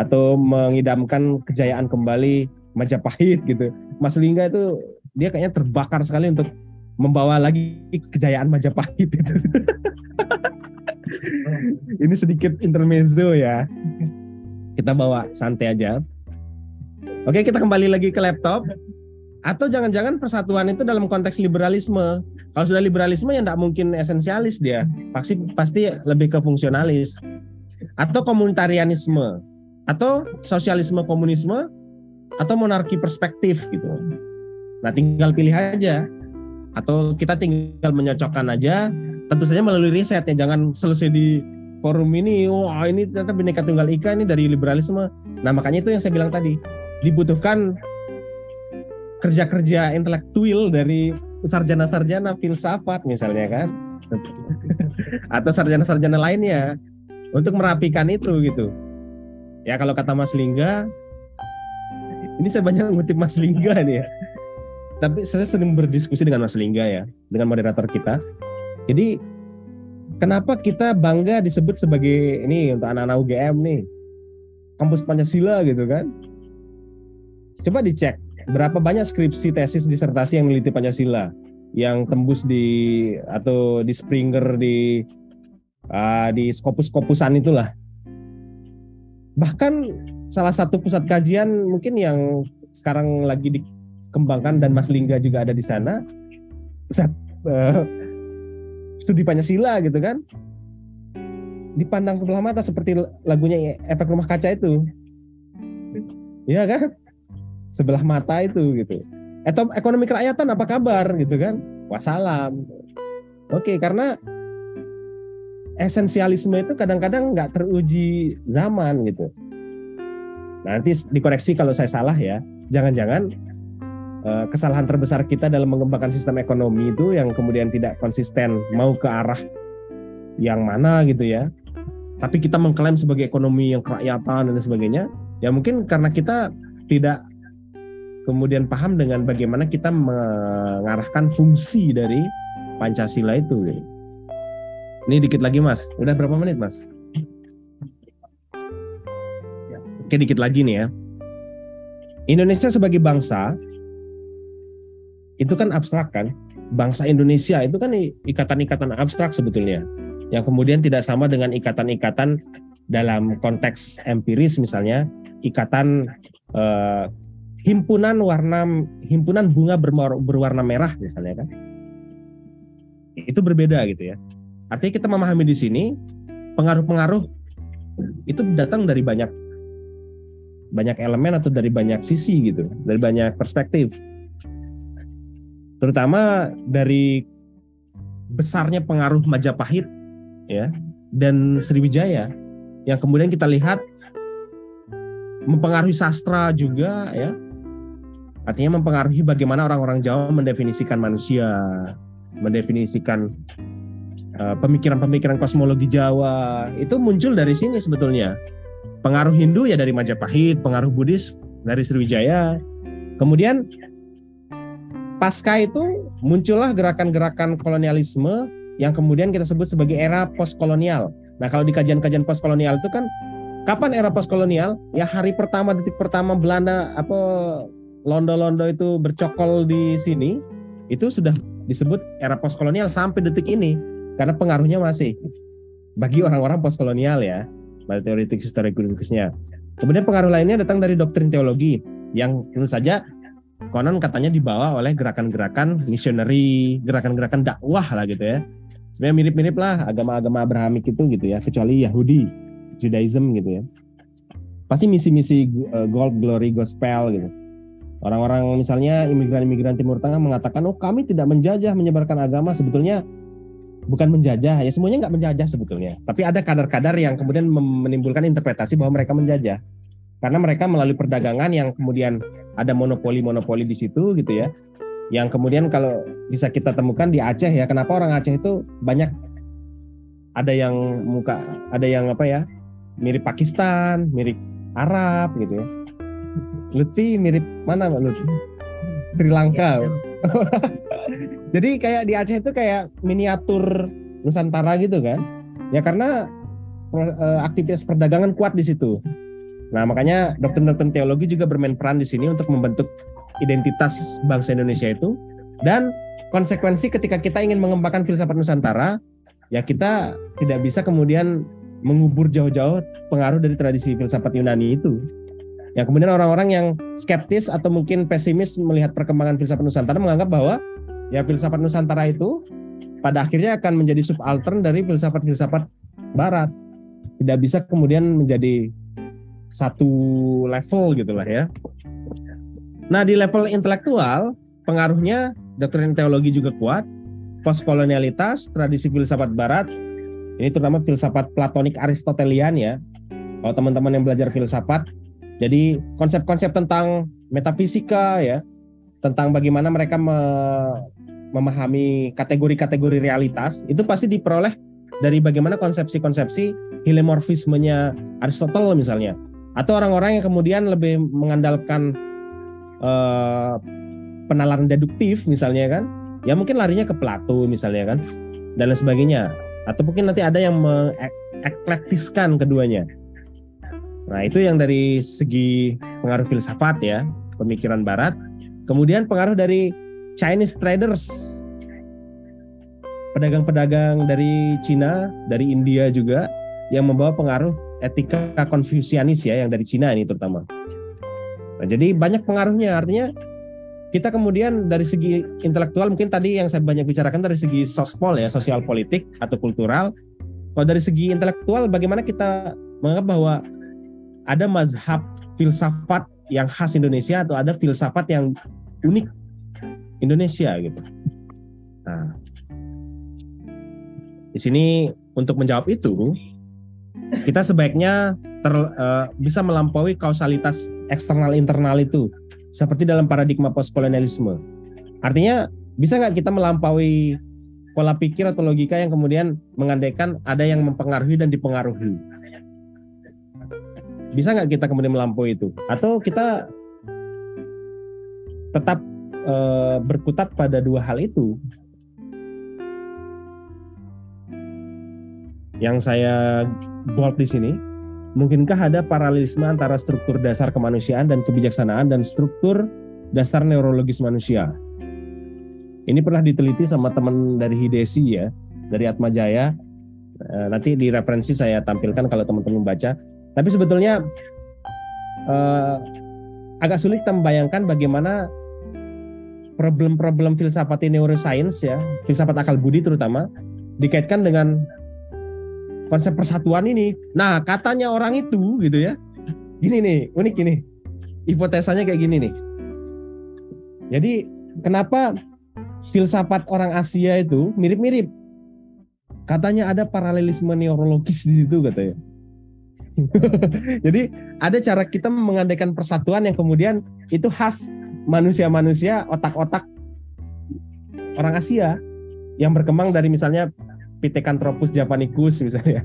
atau mengidamkan kejayaan kembali Majapahit gitu. Mas Lingga itu dia kayaknya terbakar sekali untuk membawa lagi kejayaan Majapahit itu. Ini sedikit intermezzo ya. Kita bawa santai aja. Oke, kita kembali lagi ke laptop. Atau jangan-jangan persatuan itu dalam konteks liberalisme. Kalau sudah liberalisme ya tidak mungkin esensialis dia. Pasti pasti lebih ke fungsionalis. Atau komunitarianisme. Atau sosialisme komunisme. Atau monarki perspektif gitu. Nah tinggal pilih aja. Atau kita tinggal menyocokkan aja. Tentu saja melalui riset ya, jangan selesai di forum ini, wah ini ternyata Bhinneka Tunggal Ika ini dari liberalisme. Nah makanya itu yang saya bilang tadi, dibutuhkan kerja-kerja intelektual dari sarjana-sarjana filsafat misalnya kan, atau sarjana-sarjana lainnya untuk merapikan itu gitu. Ya kalau kata Mas Lingga, ini saya banyak ngutip Mas Lingga nih ya. Tapi saya sering berdiskusi dengan Mas Lingga ya, dengan moderator kita. Jadi kenapa kita bangga disebut sebagai ini untuk anak-anak U G M nih kampus Pancasila gitu kan? Coba dicek berapa banyak skripsi, tesis, disertasi yang meneliti Pancasila yang tembus di atau di Springer di uh, di Scopus-Scopusan itulah. Bahkan salah satu pusat kajian mungkin yang sekarang lagi dikembangkan dan Mas Lingga juga ada di sana. Pusat uh, Studi Pancasila gitu kan, dipandang sebelah mata seperti lagunya Efek Rumah Kaca itu, ya kan, sebelah mata itu gitu. Atau ekonomi kerakyatan apa kabar gitu kan, wassalam. Oke, karena esensialisme itu kadang-kadang nggak teruji zaman gitu. Nanti dikoreksi kalau saya salah ya, jangan-jangan kesalahan terbesar kita dalam mengembangkan sistem ekonomi itu yang kemudian tidak konsisten mau ke arah yang mana gitu ya, tapi kita mengklaim sebagai ekonomi yang kerakyatan dan sebagainya ya, mungkin karena kita tidak kemudian paham dengan bagaimana kita mengarahkan fungsi dari Pancasila itu. Ini dikit lagi Mas, udah berapa menit Mas? Oke, dikit lagi nih ya. Indonesia sebagai bangsa itu kan abstrak kan, bangsa Indonesia itu kan ikatan-ikatan abstrak sebetulnya, yang kemudian tidak sama dengan ikatan-ikatan dalam konteks empiris misalnya, ikatan eh, himpunan warna himpunan bunga berwarna merah misalnya kan, itu berbeda gitu ya. Artinya kita memahami di sini pengaruh-pengaruh itu datang dari banyak banyak elemen atau dari banyak sisi gitu, dari banyak perspektif. Terutama dari besarnya pengaruh Majapahit ya dan Sriwijaya yang kemudian kita lihat mempengaruhi sastra juga ya. Artinya mempengaruhi bagaimana orang-orang Jawa mendefinisikan manusia, mendefinisikan uh, pemikiran-pemikiran kosmologi Jawa. Itu muncul dari sini sebetulnya. Pengaruh Hindu ya dari Majapahit, pengaruh Buddhis dari Sriwijaya. Kemudian pasca itu muncullah gerakan-gerakan kolonialisme yang kemudian kita sebut sebagai era postkolonial. Nah, kalau di kajian-kajian postkolonial itu kan kapan era postkolonial? Ya hari pertama, detik pertama Belanda apa Londo-Londo itu bercokol di sini, itu sudah disebut era postkolonial sampai detik ini karena pengaruhnya masih bagi orang-orang postkolonial ya, pada teoritik historiografisnya. Kemudian pengaruh lainnya datang dari doktrin teologi yang tentu saja konon katanya dibawa oleh gerakan-gerakan misioneri, gerakan-gerakan dakwah lah gitu ya. Sebenarnya mirip-mirip lah agama-agama Abrahamik itu gitu ya, kecuali Yahudi. Judaism gitu ya, pasti misi-misi gold, glory, gospel gitu. Orang-orang misalnya imigran-imigran Timur Tengah mengatakan, oh kami tidak menjajah menyebarkan agama. Sebetulnya bukan menjajah, ya semuanya nggak menjajah sebetulnya. Tapi ada kadar-kadar yang kemudian menimbulkan interpretasi bahwa mereka menjajah, karena mereka melalui perdagangan yang kemudian ada monopoli-monopoli di situ gitu ya. Yang kemudian kalau bisa kita temukan di Aceh ya, kenapa orang Aceh itu banyak ada yang muka, ada yang apa ya? Mirip Pakistan, mirip Arab gitu ya. Lutfi mirip mana Mbak Lutfi? Sri Lanka. Ya, ya. Jadi kayak di Aceh itu kayak miniatur Nusantara gitu kan. Ya karena aktivitas perdagangan kuat di situ. Nah, makanya doktrin-doktrin teologi juga bermain peran di sini untuk membentuk identitas bangsa Indonesia itu, dan konsekuensi ketika kita ingin mengembangkan filsafat Nusantara, ya kita tidak bisa kemudian mengubur jauh-jauh pengaruh dari tradisi filsafat Yunani itu. Ya kemudian orang-orang yang skeptis atau mungkin pesimis melihat perkembangan filsafat Nusantara menganggap bahwa ya filsafat Nusantara itu pada akhirnya akan menjadi subaltern dari filsafat-filsafat Barat. Tidak bisa kemudian menjadi satu level gitu lah ya. Nah di level intelektual pengaruhnya doktrin teologi juga kuat, postkolonialitas, tradisi filsafat Barat. Ini terutama filsafat platonik aristotelian ya. Kalau teman-teman yang belajar filsafat, jadi konsep-konsep tentang metafisika ya, tentang bagaimana mereka me- memahami kategori-kategori realitas, itu pasti diperoleh dari bagaimana konsepsi-konsepsi hilemorfismenya Aristoteles misalnya. Atau orang-orang yang kemudian lebih mengandalkan eh, penalaran deduktif misalnya kan, ya mungkin larinya ke Plato misalnya kan, dan lain sebagainya. Atau mungkin nanti ada yang mengeklektiskan keduanya. Nah itu yang dari segi pengaruh filsafat ya, pemikiran Barat. Kemudian pengaruh dari Chinese traders, pedagang-pedagang dari Cina, dari India juga, yang membawa pengaruh etika konfusianis ya, yang dari Cina ini terutama. Nah, jadi banyak pengaruhnya. Artinya kita kemudian dari segi intelektual, mungkin tadi yang saya banyak bicarakan dari segi sospol ya, sosial politik atau kultural. Kalau dari segi intelektual, bagaimana kita menganggap bahwa ada mazhab filsafat yang khas Indonesia atau ada filsafat yang unik Indonesia gitu. Nah, di sini untuk menjawab itu, kita sebaiknya ter, uh, bisa melampaui kausalitas eksternal internal itu. Seperti dalam paradigma postkolonialisme. Artinya, bisa nggak kita melampaui pola pikir atau logika yang kemudian mengandaikan ada yang mempengaruhi dan dipengaruhi? Bisa nggak kita kemudian melampaui itu? Atau kita tetap e, berkutat pada dua hal itu? Yang saya bold di sini, mungkinkah ada paralelisme antara struktur dasar kemanusiaan dan kebijaksanaan dan struktur dasar neurologis manusia? Ini pernah diteliti sama teman dari Hidesi ya, dari Atma Jaya. Nanti di referensi saya tampilkan kalau teman-teman baca. Tapi sebetulnya eh, agak sulit kita membayangkan bagaimana problem-problem filsafat neuroscience ya, filsafat akal budi terutama, dikaitkan dengan konsep persatuan ini. Nah, katanya orang itu gitu ya, gini nih, unik gini, hipotesanya kayak gini nih. Jadi kenapa filsafat orang Asia itu mirip-mirip? Katanya ada paralelisme neurologis di situ katanya. Jadi ada cara kita mengandaikan persatuan yang kemudian itu khas manusia-manusia, otak-otak orang Asia yang berkembang dari misalnya Pithecanthropus japanicus misalnya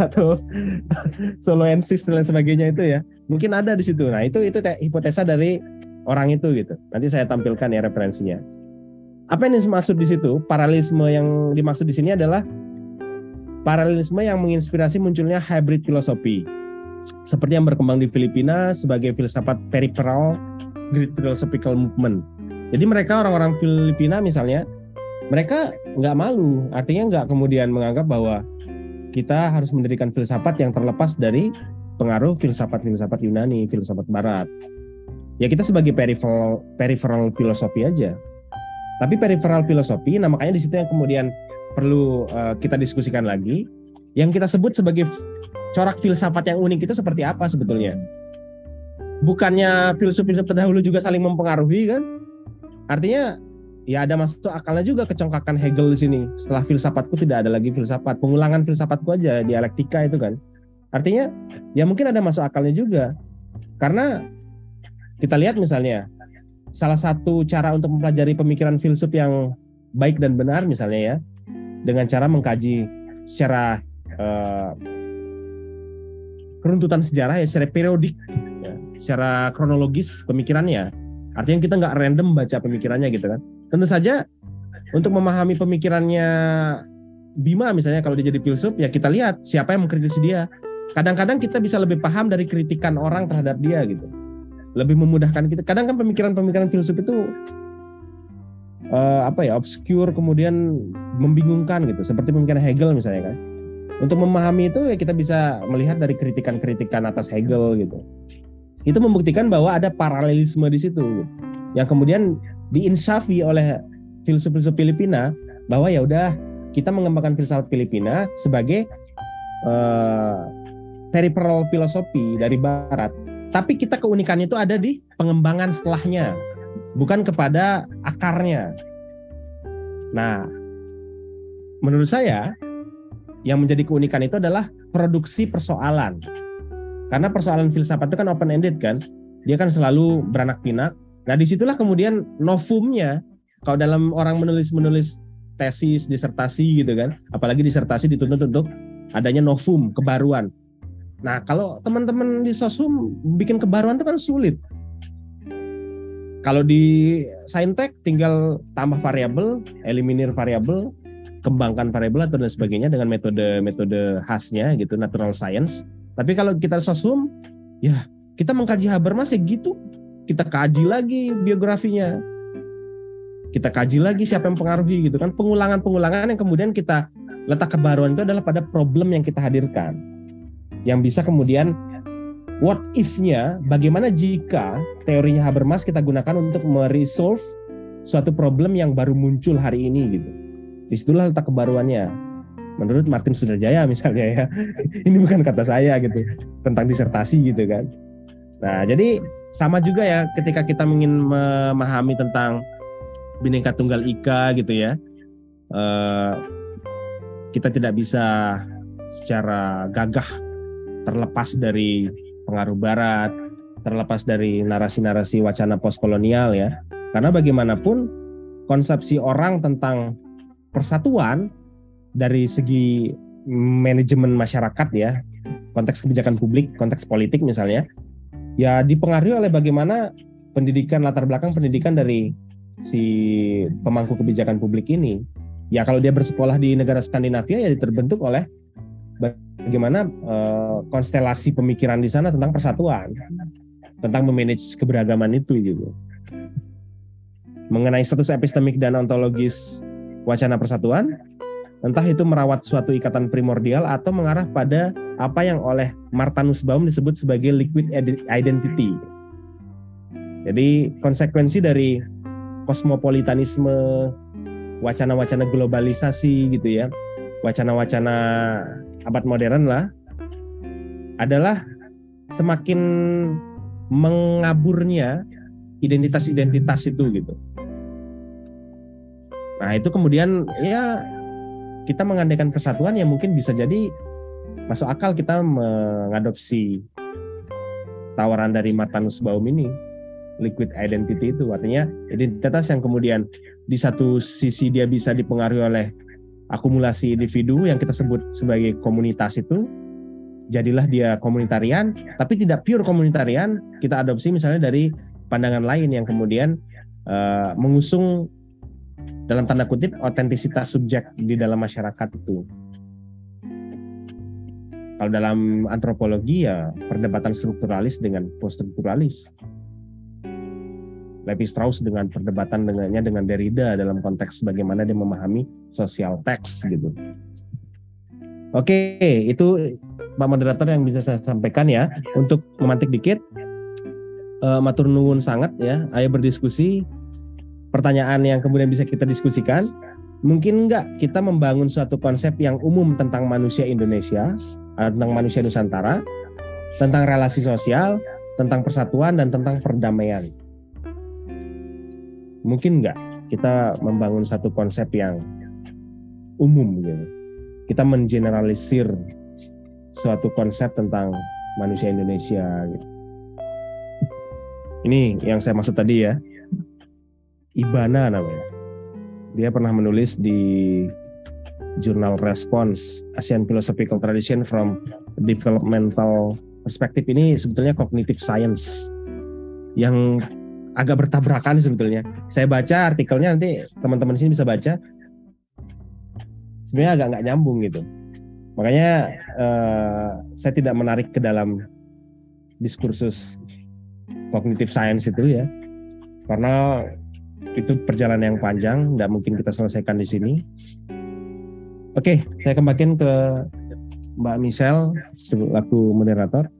atau Soloensis dan lain sebagainya itu ya, mungkin ada di situ. Nah itu itu te- hipotesa dari orang itu gitu. Nanti saya tampilkan ya referensinya. Apa yang dimaksud di situ? Paralelisme yang dimaksud di sini adalah paralelisme yang menginspirasi munculnya hybrid filosofi, seperti yang berkembang di Filipina sebagai filsafat peripheral Great Philosophical Movement. Jadi mereka orang-orang Filipina misalnya, mereka nggak malu, artinya nggak kemudian menganggap bahwa kita harus mendirikan filsafat yang terlepas dari pengaruh filsafat-filsafat Yunani, filsafat Barat. Ya kita sebagai peripheral peripheral filosofi aja. Tapi peripheral filosofi, nah makanya di situ yang kemudian perlu uh, kita diskusikan lagi. Yang kita sebut sebagai corak filsafat yang unik itu seperti apa sebetulnya? Bukannya filsuf-filsuf terdahulu juga saling mempengaruhi kan? Artinya ya ada masuk akalnya juga kecongkakan Hegel di sini. Setelah filsafatku tidak ada lagi filsafat, pengulangan filsafatku aja dialektika itu kan. Artinya ya mungkin ada masuk akalnya juga. Karena kita lihat misalnya salah satu cara untuk mempelajari pemikiran filsuf yang baik dan benar misalnya ya, dengan cara mengkaji secara eh, keruntutan sejarah ya, secara periodik, secara kronologis pemikirannya. Artinya kita nggak random baca pemikirannya gitu kan. Tentu saja untuk memahami pemikirannya Bima misalnya kalau dia jadi filsuf, ya kita lihat siapa yang mengkritisi dia. Kadang-kadang kita bisa lebih paham dari kritikan orang terhadap dia gitu. Lebih memudahkan kita. Kadang kan pemikiran-pemikiran filsuf itu uh, apa ya, obscure kemudian membingungkan gitu. Seperti pemikiran Hegel misalnya kan. Untuk memahami itu ya kita bisa melihat dari kritikan-kritikan atas Hegel gitu. Itu membuktikan bahwa ada paralelisme di situ yang kemudian diinsafi oleh filsuf-filsuf Filipina bahwa ya udah kita mengembangkan filsafat Filipina sebagai uh, peripheral filosofi dari Barat, tapi kita keunikannya itu ada di pengembangan setelahnya, bukan kepada akarnya. Nah, menurut saya yang menjadi keunikan itu adalah produksi persoalan. Karena persoalan filsafat itu kan open-ended kan, dia kan selalu beranak pinak. Nah disitulah kemudian novumnya, kalau dalam orang menulis-menulis tesis, disertasi gitu kan, apalagi disertasi dituntut untuk adanya novum, kebaruan. Nah kalau teman-teman di sosum bikin kebaruan itu kan sulit. Kalau di saintek tinggal tambah variabel, eliminir variabel, kembangkan variabel atau dan sebagainya dengan metode-metode khasnya gitu, natural science. Tapi kalau kita soshum, ya kita mengkaji Habermas ya gitu. Kita kaji lagi biografinya. Kita kaji lagi siapa yang mempengaruhi gitu kan. Pengulangan-pengulangan yang kemudian kita letak kebaruan itu adalah pada problem yang kita hadirkan. Yang bisa kemudian what if-nya, bagaimana jika teorinya Habermas kita gunakan untuk meresolve suatu problem yang baru muncul hari ini gitu. Disitulah letak kebaruannya. Menurut Martin Suryajaya misalnya ya, ini bukan kata saya gitu, tentang disertasi gitu kan. Nah jadi sama juga ya ketika kita ingin memahami tentang Bhinneka Tunggal Ika gitu ya, eh, kita tidak bisa secara gagah terlepas dari pengaruh Barat, terlepas dari narasi-narasi wacana postkolonial ya, karena bagaimanapun konsepsi orang tentang persatuan dari segi manajemen masyarakat ya, konteks kebijakan publik, konteks politik misalnya, ya dipengaruhi oleh bagaimana pendidikan, latar belakang pendidikan dari si pemangku kebijakan publik ini. Ya kalau dia bersekolah di negara Skandinavia ya terbentuk oleh bagaimana eh, konstelasi pemikiran di sana tentang persatuan, tentang memanage keberagaman itu gitu. Mengenai status epistemik dan ontologis wacana persatuan, entah itu merawat suatu ikatan primordial atau mengarah pada apa yang oleh Martha Nussbaum disebut sebagai liquid identity. Jadi konsekuensi dari kosmopolitanisme, wacana-wacana globalisasi gitu ya, wacana-wacana abad modern lah, adalah semakin mengaburnya identitas-identitas itu gitu. Nah itu kemudian ya kita mengandaikan persatuan ya mungkin bisa jadi masuk akal kita mengadopsi tawaran dari Martha Nussbaum ini, liquid identity itu, artinya identitas yang kemudian di satu sisi dia bisa dipengaruhi oleh akumulasi individu yang kita sebut sebagai komunitas itu, jadilah dia komunitarian, tapi tidak pure komunitarian, kita adopsi misalnya dari pandangan lain yang kemudian uh, mengusung dalam tanda kutip otentisitas subjek di dalam masyarakat itu. Kalau dalam antropologi ya perdebatan strukturalis dengan poststrukturalis, Levi Strauss dengan perdebatan dengannya dengan Derrida dalam konteks bagaimana dia memahami social text gitu. Oke, itu Pak Moderator yang bisa saya sampaikan ya. Untuk memantik dikit, uh, matur nuwun sangat ya. Ayo berdiskusi. Pertanyaan yang kemudian bisa kita diskusikan, mungkin enggak kita membangun suatu konsep yang umum tentang manusia Indonesia, tentang manusia Nusantara, tentang relasi sosial, tentang persatuan, dan tentang perdamaian. Mungkin enggak kita membangun satu konsep yang umum gitu. Kita mengeneralisir suatu konsep tentang manusia Indonesia gitu. Ini yang saya maksud tadi ya, Ibana namanya. Dia pernah menulis di jurnal Response, Asian Philosophical Tradition from Developmental Perspective. Ini sebetulnya cognitive science yang agak bertabrakan sebetulnya. Saya baca artikelnya, nanti teman-teman di sini bisa baca. Sebenarnya agak nggak nyambung gitu. Makanya eh, saya tidak menarik ke dalam diskursus cognitive science itu ya, karena itu perjalanan yang panjang, nggak mungkin kita selesaikan di sini. Oke, saya kembalikan ke Mbak Michelle selaku moderator.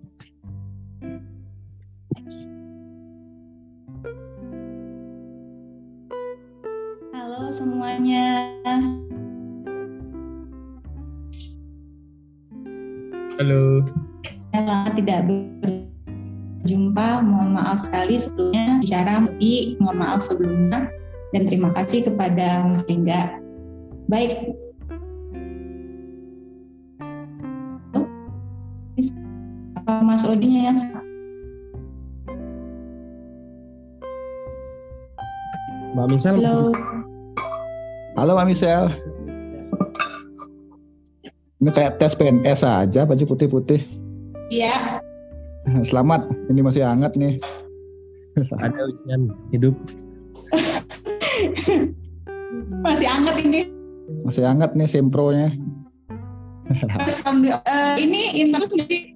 Halo semuanya. Halo. Saya lama tidak ber. Jumpa, mohon maaf sekali sebelumnya bicara di, mohon maaf sebelumnya dan terima kasih kepada Mas Lingga. Baik. Mas Odinya yang Mbak Michelle. Halo. Halo Mbak Michelle. Ini kayak tes P N S aja, baju putih-putih. Iya. Selamat, ini masih hangat nih. Ada ujian hidup. Masih hangat ini. Masih hangat nih sempronya. uh, ini interest nih.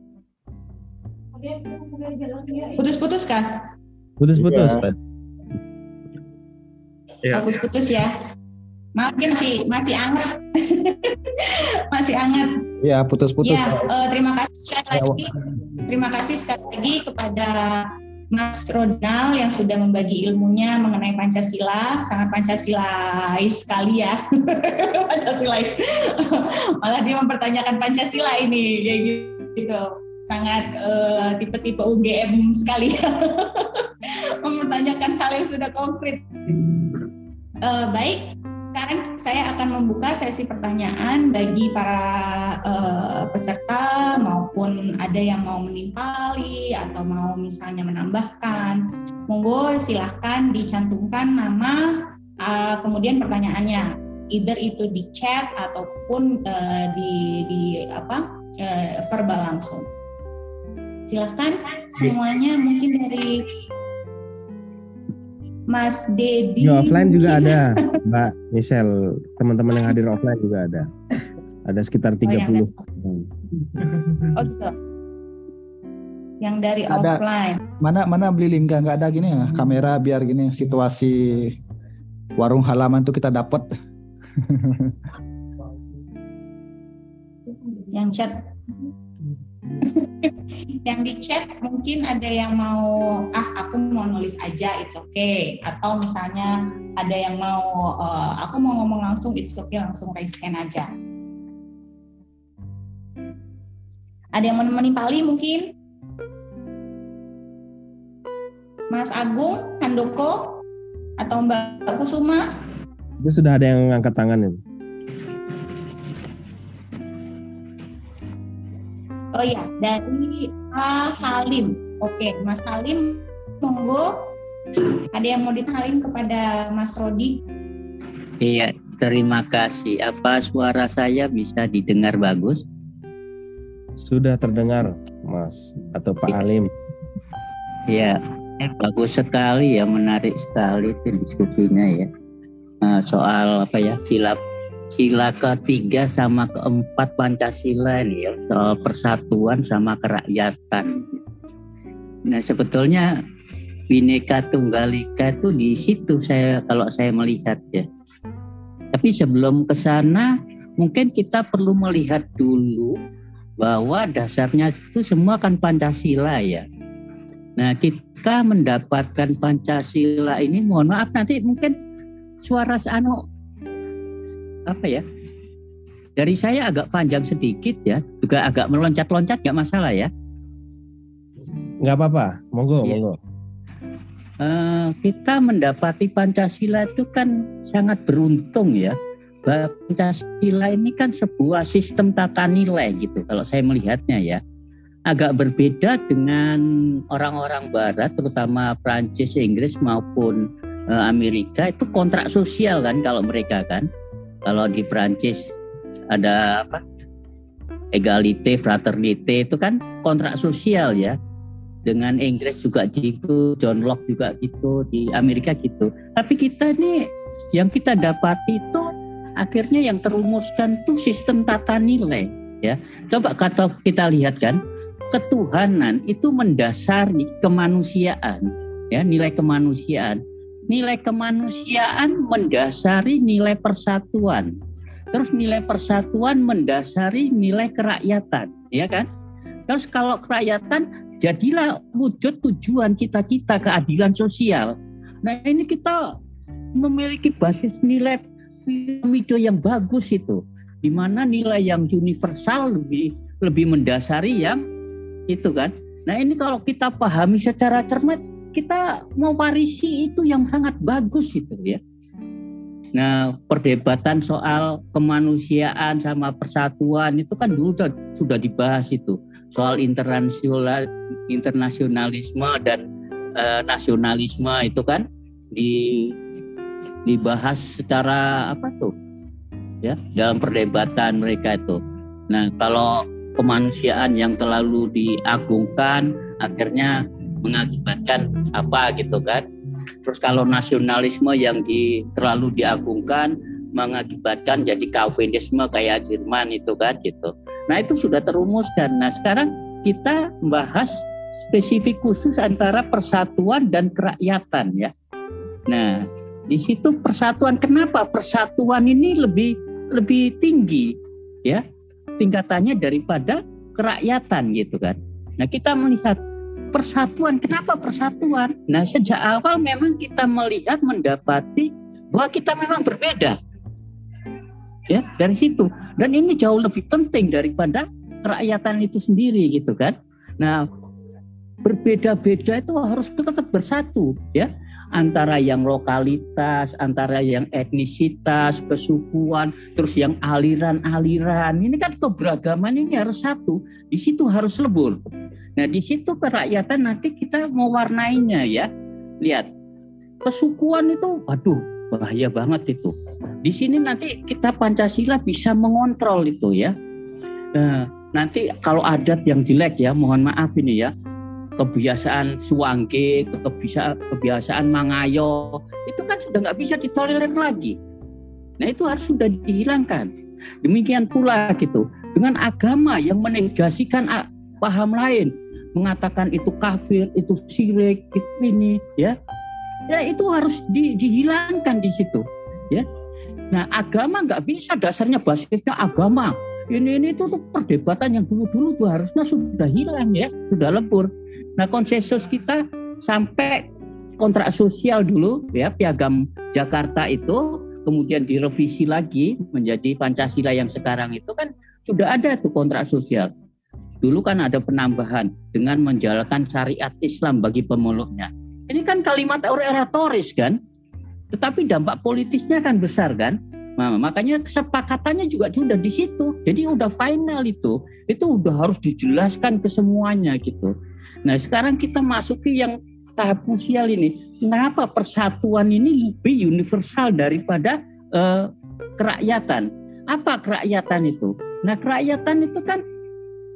Putus-putus kah? Putus-putus. Ya. Putus-putus ya. Maafin sih, masih hangat. Masih hangat. Ya, putus-putus. Ya, uh, terima kasih sekali lagi. Terima kasih sekali lagi kepada Mas Ronald yang sudah membagi ilmunya mengenai Pancasila. Sangat Pancasilais sekali ya. Pancasilais. Malah dia mempertanyakan Pancasila ini kayak gitu. Sangat uh, tipe-tipe U G M sekali ya. Mempertanyakan hal yang sudah konkret. Uh, baik. Sekarang saya akan membuka sesi pertanyaan bagi para uh, peserta maupun ada yang mau menimpali atau mau misalnya menambahkan. Monggo silahkan dicantumkan nama uh, kemudian pertanyaannya, either itu di chat ataupun uh, di, di apa uh, verbal langsung. Silahkan semuanya, mungkin dari Mas Dedi. Yo, offline juga ada, Mbak Michelle. Teman-teman yang hadir offline juga ada. Ada sekitar tiga puluh. Oh, yang, oh, yang dari ada, offline. Mana mana beli lingga, nggak ada gini ya, kamera biar gini situasi warung halaman tuh kita dapat. Yang chat. Yang di chat mungkin ada yang mau, ah aku mau nulis aja, it's okay. Atau misalnya ada yang mau, e, aku mau ngomong langsung, it's okay, langsung raise hand aja. Ada yang menemani Pali mungkin? Mas Agung, Handoko, atau Mbak Kusuma? Itu sudah ada yang angkat tangan ya? Oh ya, dari Pak Halim. Oke, Mas Halim, monggo. Ada yang mau ditalin kepada Mas Rodi? Iya, terima kasih. Apa suara saya bisa didengar bagus? Sudah terdengar, Mas, atau Pak Halim. Iya, bagus sekali ya, menarik sekali diskusinya ya. Nah, soal apa ya, silap. Sila ketiga sama keempat Pancasila ini ya, soal persatuan sama kerakyatan. Nah sebetulnya Bhinneka Tunggal Ika itu di situ saya kalau saya melihat ya. Tapi sebelum ke sana mungkin kita perlu melihat dulu bahwa dasarnya itu semua kan Pancasila ya. Nah kita mendapatkan Pancasila ini, mohon maaf nanti mungkin suara anu apa ya, dari saya agak panjang sedikit ya, juga agak meloncat-loncat, nggak masalah ya? Nggak apa-apa, monggo ya. Monggo. Uh, kita mendapati Pancasila itu kan sangat beruntung ya. Pancasila ini kan sebuah sistem tata nilai gitu, kalau saya melihatnya ya. Agak berbeda dengan orang-orang Barat, terutama Prancis, Inggris maupun uh, Amerika, itu kontrak sosial kan kalau mereka kan. Kalau di Perancis ada apa? Egalite, fraternite, itu kan kontrak sosial ya. Dengan Inggris juga gitu, John Locke juga gitu, di Amerika gitu. Tapi kita nih yang kita dapati itu akhirnya yang terumuskan tuh sistem tata nilai ya. Coba kalau kita lihat kan, ketuhanan itu mendasari kemanusiaan ya, nilai kemanusiaan. Nilai kemanusiaan mendasari nilai persatuan. Terus nilai persatuan mendasari nilai kerakyatan, ya kan? Terus kalau kerakyatan, jadilah wujud tujuan cita-cita keadilan sosial. Nah, ini kita memiliki basis nilai piramida yang bagus itu. Di mana nilai yang universal lebih lebih mendasari yang itu kan. Nah, ini kalau kita pahami secara cermat, kita mau warisi itu yang sangat bagus itu ya. Nah perdebatan soal kemanusiaan sama persatuan itu kan dulu sudah, sudah dibahas itu. Soal internasional, internasionalisme dan e, nasionalisme itu kan di, dibahas secara apa tuh ya, dalam perdebatan mereka itu. Nah kalau kemanusiaan yang terlalu diagungkan akhirnya mengakibatkan apa gitu kan. Terus kalau nasionalisme yang di, terlalu diagungkan mengakibatkan jadi Calvinisme kayak Jerman itu kan gitu. Nah itu sudah terumuskan. Nah sekarang kita membahas spesifik khusus antara persatuan dan kerakyatan ya. Nah di situ persatuan, kenapa persatuan ini lebih lebih tinggi ya tingkatannya daripada kerakyatan gitu kan. Nah kita melihat persatuan, kenapa persatuan? Nah sejak awal memang kita melihat mendapati bahwa kita memang berbeda ya dari situ, dan ini jauh lebih penting daripada kerakyatan itu sendiri gitu kan. Nah berbeda-beda itu harus tetap bersatu ya, antara yang lokalitas, antara yang etnisitas, kesukuan, terus yang aliran-aliran, ini kan keberagaman ini harus satu, di situ harus lebur. Nah di situ kerakyatan nanti kita mewarnainya ya. Lihat kesukuan itu, aduh bahaya banget itu. Di sini nanti kita Pancasila bisa mengontrol itu ya. Nah, nanti kalau adat yang jelek ya, mohon maaf ini ya. Kebiasaan suangge, kebiasaan, kebiasaan mangayo, itu kan sudah nggak bisa ditolerir lagi. Nah itu harus sudah dihilangkan. Demikian pula gitu dengan agama yang menegasikan paham lain, mengatakan itu kafir, itu syirik, itu ini ya. Ya itu harus di, dihilangkan di situ ya. Nah agama nggak bisa, dasarnya basisnya agama ini ini itu tuh perdebatan yang dulu-dulu tuh harusnya sudah hilang ya, sudah lebur. Nah, konsensus kita sampai kontrak sosial dulu ya, Piagam Jakarta itu kemudian direvisi lagi menjadi Pancasila yang sekarang itu kan sudah ada tuh kontrak sosial. Dulu kan ada penambahan dengan menjalankan syariat Islam bagi pemeluknya. Ini kan kalimat oratoris kan, tetapi dampak politisnya kan besar kan. Nah, makanya kesepakatannya juga sudah di situ. Jadi udah final itu, itu udah harus dijelaskan ke semuanya gitu. Nah, sekarang kita masuki yang tahap krusial ini. Kenapa persatuan ini lebih universal daripada eh, kerakyatan? Apa kerakyatan itu? Nah, kerakyatan itu kan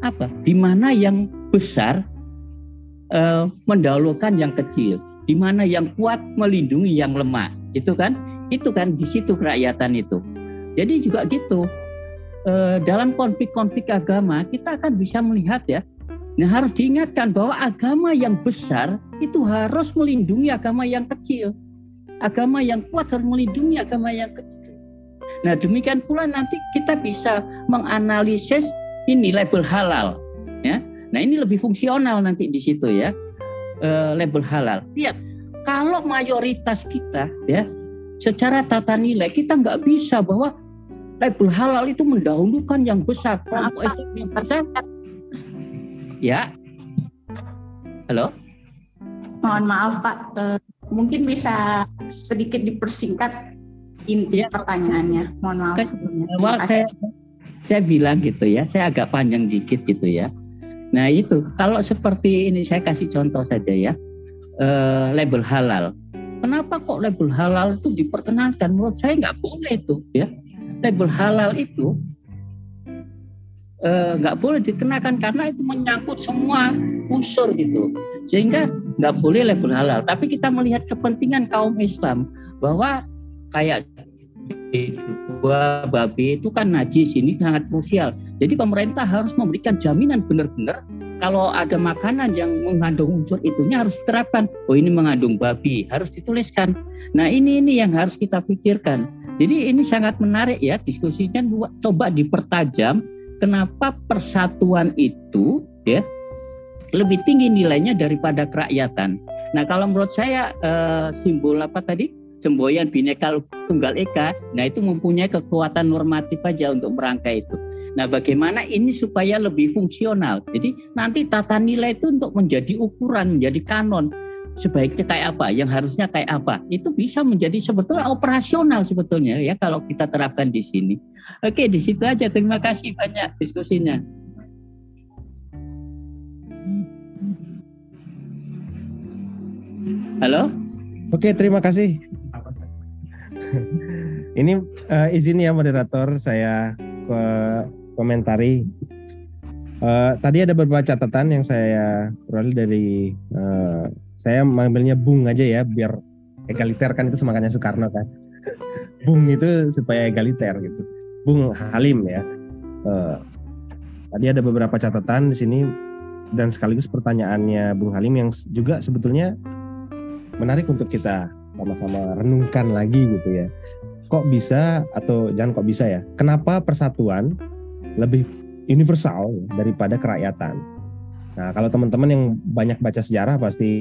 apa? Di mana yang besar eh, mendahulukan yang kecil, di mana yang kuat melindungi yang lemah, itu kan? Itu kan di situ kerakyatan itu. Jadi juga gitu e, dalam konflik-konflik agama kita akan bisa melihat ya. Nah, harus diingatkan bahwa agama yang besar itu harus melindungi agama yang kecil. Agama yang kuat harus melindungi agama yang kecil. Nah, demikian pula nanti kita bisa menganalisis ini label halal ya. Nah, ini lebih fungsional nanti di situ ya. E, label halal. Lihat kalau mayoritas kita ya, secara tata nilai kita nggak bisa bahwa label halal itu mendahulukan yang besar, kelompok Islam yang besar. Ya, halo. Mohon maaf Pak, e, mungkin bisa sedikit dipersingkat inti ya. Pertanyaannya. Mohon maaf sebelumnya. Awal saya, saya bilang gitu ya, saya agak panjang dikit gitu ya. Nah itu kalau seperti ini saya kasih contoh saja ya, e, label halal. Kenapa kok label halal itu diperkenankan? Menurut saya nggak boleh itu, ya. Label halal itu eh, nggak boleh dikenakan karena itu menyangkut semua unsur gitu. Sehingga nggak boleh label halal. Tapi kita melihat kepentingan kaum Islam bahwa kayak buah babi itu kan najis, ini sangat krusial. Jadi pemerintah harus memberikan jaminan benar-benar. Kalau ada makanan yang mengandung unsur itunya harus diterapkan. Oh, ini mengandung babi, harus dituliskan. Nah, ini ini yang harus kita pikirkan. Jadi ini sangat menarik ya diskusinya. Coba dipertajam. Kenapa persatuan itu ya lebih tinggi nilainya daripada kerakyatan? Nah, kalau menurut saya eh, simbol apa tadi? Semboyan Bhinneka Tunggal Ika. Nah, itu mempunyai kekuatan normatif aja untuk merangkai itu. Nah, bagaimana ini supaya lebih fungsional? Jadi nanti tata nilai itu untuk menjadi ukuran, menjadi kanon. Sebaiknya kayak apa, yang harusnya kayak apa. Itu bisa menjadi sebetulnya operasional sebetulnya ya kalau kita terapkan di sini. Oke, di situ aja. Terima kasih banyak diskusinya. Halo? Oke, terima kasih. Ini uh, izin ya moderator, saya ke komentari. Uh, tadi ada beberapa catatan yang saya peroleh dari uh, saya mengambilnya Bung aja ya biar egaliter kan, itu semangatnya Soekarno kan. Bung itu supaya egaliter gitu. Bung Halim ya. Uh, tadi ada beberapa catatan di sini dan sekaligus pertanyaannya Bung Halim yang juga sebetulnya menarik untuk kita sama-sama renungkan lagi gitu ya. Kok bisa atau jangan kok bisa ya, kenapa persatuan lebih universal daripada kerakyatan? Nah, kalau teman-teman yang banyak baca sejarah pasti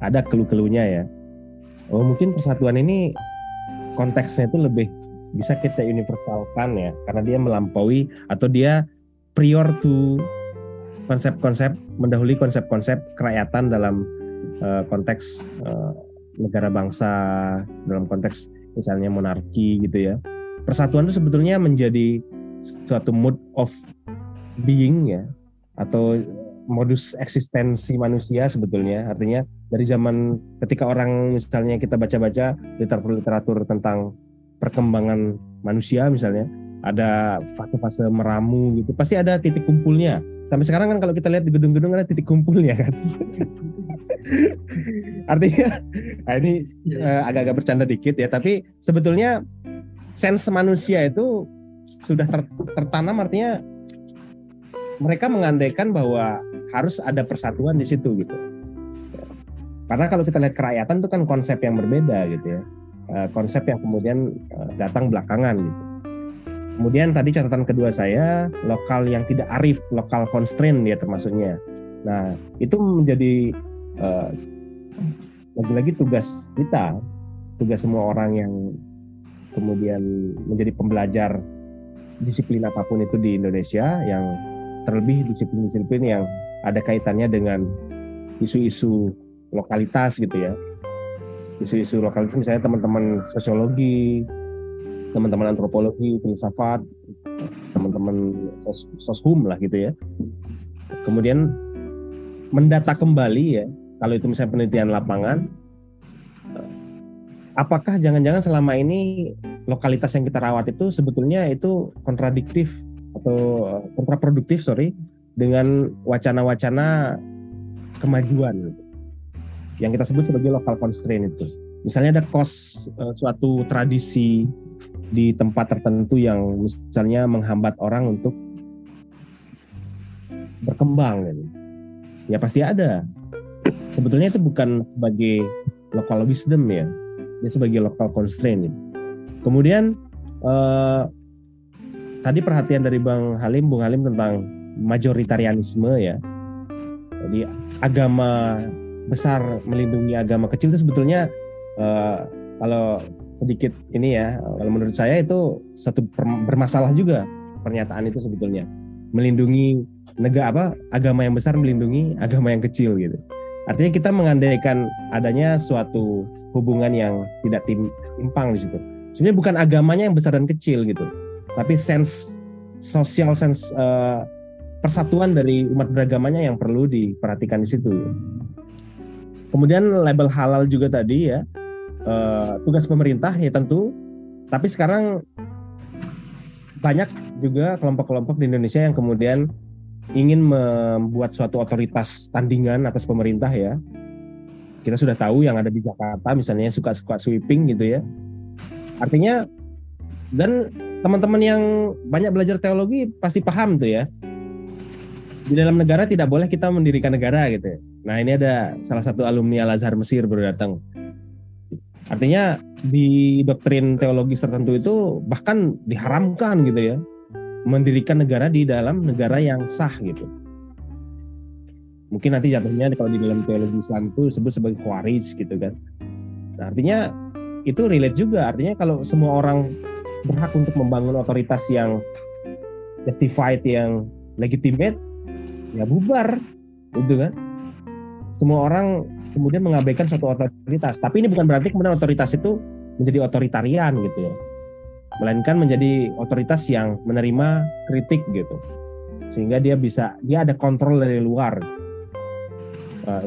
ada keluh-keluhnya ya. Oh, mungkin persatuan ini konteksnya itu lebih bisa kita universalkan ya, karena dia melampaui atau dia prior to konsep-konsep, mendahului konsep-konsep kerakyatan dalam uh, konteks uh, negara bangsa, dalam konteks misalnya monarki gitu ya. Persatuan itu sebetulnya menjadi suatu mode of being ya, atau modus eksistensi manusia sebetulnya. Artinya dari zaman ketika orang misalnya kita baca-baca literatur-literatur tentang perkembangan manusia misalnya, ada fase-fase meramu gitu, pasti ada titik kumpulnya. Sampai sekarang kan kalau kita lihat di gedung-gedung ada titik kumpulnya kan. Artinya nah ini eh, agak-agak bercanda dikit ya, tapi sebetulnya sense manusia itu sudah ter, tertanam. Artinya mereka mengandaikan bahwa harus ada persatuan di situ gitu. Karena kalau kita lihat kerakyatan itu kan konsep yang berbeda gitu ya, eh, konsep yang kemudian eh, datang belakangan gitu. Kemudian tadi catatan kedua saya, lokal yang tidak arif, lokal constraint ya termasuknya. Nah, itu menjadi eh, lagi-lagi tugas kita, tugas semua orang yang kemudian menjadi pembelajar disiplin apapun itu di Indonesia, yang terlebih disiplin-disiplin yang ada kaitannya dengan isu-isu lokalitas gitu ya. Isu-isu lokalitas misalnya teman-teman sosiologi, teman-teman antropologi, filsafat, teman-teman sos, soshum lah gitu ya. Kemudian mendata kembali ya, kalau itu misalnya penelitian lapangan, apakah jangan-jangan selama ini lokalitas yang kita rawat itu sebetulnya itu kontradiktif atau kontraproduktif sorry dengan wacana-wacana kemajuan yang kita sebut sebagai local constraint itu. Misalnya ada kos suatu tradisi di tempat tertentu yang misalnya menghambat orang untuk berkembang gitu. Ya pasti ada. Sebetulnya itu bukan sebagai local wisdom ya, dia sebagai local constraint gitu. Kemudian eh, tadi perhatian dari Bang Halim, Bung Halim tentang majoritarianisme ya. Jadi agama besar melindungi agama kecil itu sebetulnya eh, kalau sedikit ini ya, kalau menurut saya itu satu bermasalah juga pernyataan itu sebetulnya, melindungi negara apa agama yang besar melindungi agama yang kecil gitu. Artinya kita mengandaikan adanya suatu hubungan yang tidak timpang di situ. Sebenarnya bukan agamanya yang besar dan kecil gitu, tapi sense sosial, sense uh, persatuan dari umat beragamanya yang perlu diperhatikan di situ. Gitu. Kemudian label halal juga tadi ya. Uh, tugas pemerintah ya tentu, tapi sekarang banyak juga kelompok-kelompok di Indonesia yang kemudian ingin membuat suatu otoritas tandingan atas pemerintah ya. Kita sudah tahu yang ada di Jakarta misalnya suka-suka sweeping gitu ya. Artinya, dan teman-teman yang banyak belajar teologi pasti paham tuh ya, di dalam negara tidak boleh kita mendirikan negara gitu ya. Nah ini ada salah satu alumni Al-Azhar Mesir baru datang. Artinya di doktrin teologis tertentu itu bahkan diharamkan gitu ya, mendirikan negara di dalam negara yang sah gitu. Mungkin nanti jatuhnya kalau di dalam teologi Islam itu disebut sebagai khawarij gitu kan. Nah, artinya itu relate juga, artinya kalau semua orang berhak untuk membangun otoritas yang justified, yang legitimate, ya bubar gitu kan. Semua orang kemudian mengabaikan suatu otoritas, tapi ini bukan berarti kemudian otoritas itu menjadi otoritarian gitu ya, melainkan menjadi otoritas yang menerima kritik gitu, sehingga dia bisa, dia ada kontrol dari luar. Uh,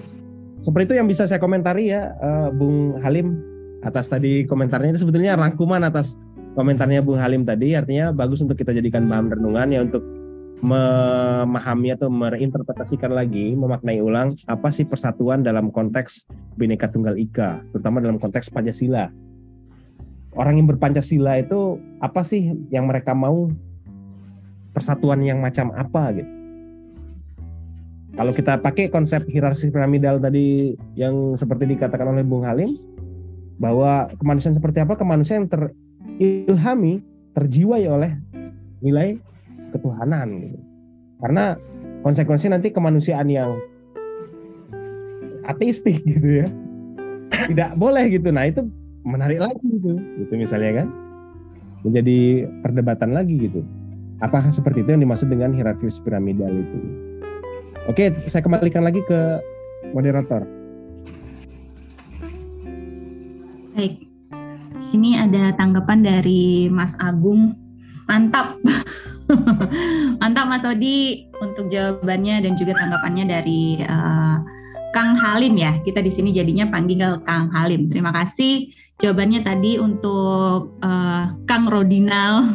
seperti itu yang bisa saya komentari ya, uh, Bung Halim, atas tadi komentarnya. Ini sebetulnya rangkuman atas komentarnya Bung Halim tadi, artinya bagus untuk kita jadikan bahan renungan ya, untuk memahami atau mereinterpretasikan lagi, memaknai ulang apa sih persatuan dalam konteks Bhinneka Tunggal Ika, terutama dalam konteks Pancasila. Orang yang berpancasila itu apa sih yang mereka mau, persatuan yang macam apa gitu. Kalau kita pakai konsep hierarki piramidal tadi yang seperti dikatakan oleh Bung Halim, bahwa kemanusiaan seperti apa, kemanusiaan yang terilhami, terjiwai oleh nilai ketuhanan gitu. Karena konsekuensi nanti kemanusiaan yang ateistik gitu ya tidak boleh gitu. Nah itu menarik lagi gitu, gitu misalnya kan, menjadi perdebatan lagi gitu. Apakah seperti itu yang dimaksud dengan hierarkis piramidal itu? Oke, saya kembalikan lagi ke moderator. Baik, di sini ada tanggapan dari Mas Agung. Mantap. Mantap Mas Odi untuk jawabannya dan juga tanggapannya dari uh, Kang Halim ya. Kita di sini jadinya panggil Kang Halim. Terima kasih jawabannya tadi untuk uh, Kang Rodinal.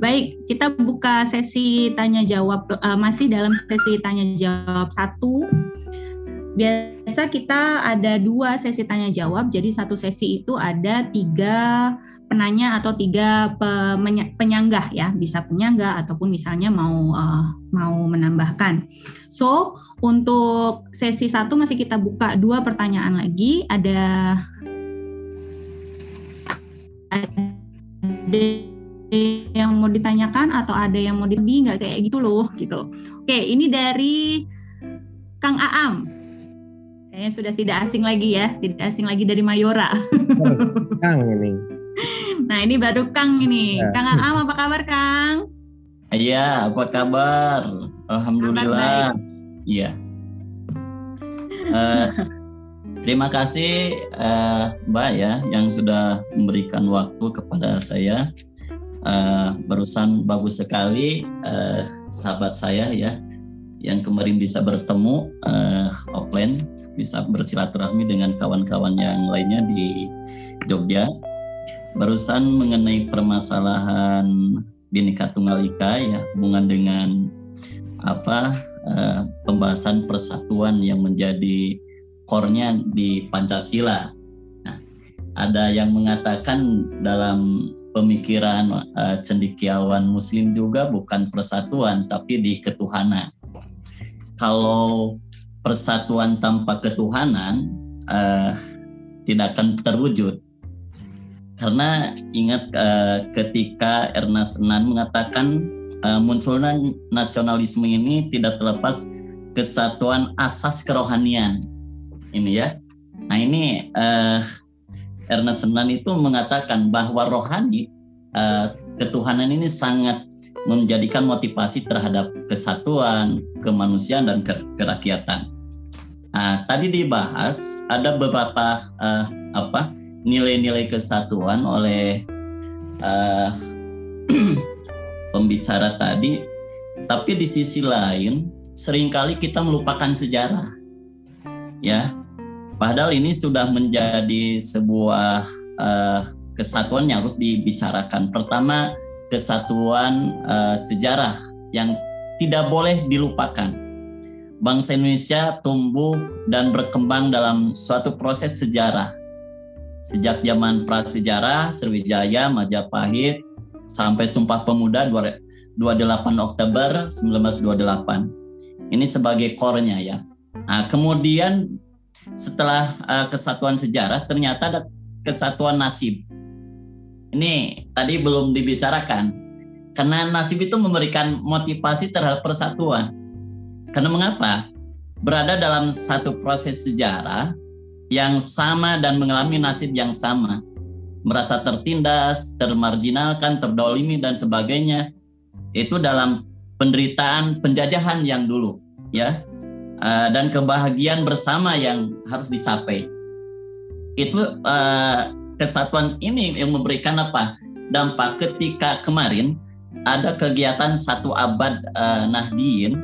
Baik, kita buka sesi tanya jawab, uh, masih dalam sesi tanya jawab satu. Biasa kita ada dua sesi tanya jawab, jadi satu sesi itu ada tiga penanya atau tiga penyanggah ya, bisa penyanggah ataupun misalnya mau uh, mau menambahkan. So untuk sesi satu masih kita buka dua pertanyaan lagi, ada, ada yang mau ditanyakan atau ada yang mau di nggak kayak gitu loh gitu. Oke, ini dari Kang Aam. Kayaknya sudah tidak asing lagi ya, tidak asing lagi dari Mayora. Oh, Kang ini. Nah, ini baru Kang ini. Ya. Kang Aam, apa kabar Kang? Iya, apa kabar? Alhamdulillah. Iya. Uh, terima kasih uh, Mbak ya yang sudah memberikan waktu kepada saya. Uh, barusan bagus sekali uh, sahabat saya ya yang kemarin bisa bertemu uh, offline, bisa bersilaturahmi dengan kawan-kawan yang lainnya di Jogja. Barusan mengenai permasalahan Bhinneka Tunggal Ika ya, hubungan dengan apa uh, pembahasan persatuan yang menjadi core-nya di Pancasila. Nah, ada yang mengatakan dalam pemikiran uh, cendekiawan Muslim juga bukan persatuan tapi di ketuhanan. Kalau persatuan tanpa ketuhanan uh, tidak akan terwujud. Karena ingat uh, ketika Ernest Renan mengatakan uh, munculnya nasionalisme ini tidak terlepas kesatuan asas kerohanian ini ya. Nah ini. Uh, Ernest Renan itu mengatakan bahwa rohani, eh, ketuhanan ini sangat menjadikan motivasi terhadap kesatuan, kemanusiaan, dan kerakyatan. Nah, tadi dibahas ada beberapa eh, apa nilai-nilai kesatuan oleh eh, pembicara tadi, tapi di sisi lain seringkali kita melupakan sejarah, ya. Padahal ini sudah menjadi sebuah uh, kesatuan yang harus dibicarakan. Pertama, kesatuan uh, sejarah yang tidak boleh dilupakan. Bangsa Indonesia tumbuh dan berkembang dalam suatu proses sejarah. Sejak zaman prasejarah, Sriwijaya, Majapahit, sampai Sumpah Pemuda dua puluh delapan Oktober sembilan belas dua puluh delapan. Ini sebagai core-nya ya. Nah, kemudian setelah uh, kesatuan sejarah ternyata ada kesatuan nasib. Ini tadi belum dibicarakan karena nasib itu memberikan motivasi terhadap persatuan. Karena mengapa? Berada dalam satu proses sejarah yang sama dan mengalami nasib yang sama, merasa tertindas, termarginalkan, terdolimi dan sebagainya, itu dalam penderitaan penjajahan yang dulu ya. Uh, dan kebahagiaan bersama yang harus dicapai. Itu uh, kesatuan ini yang memberikan apa? Dampak ketika kemarin ada kegiatan satu abad uh, Nahdiyin,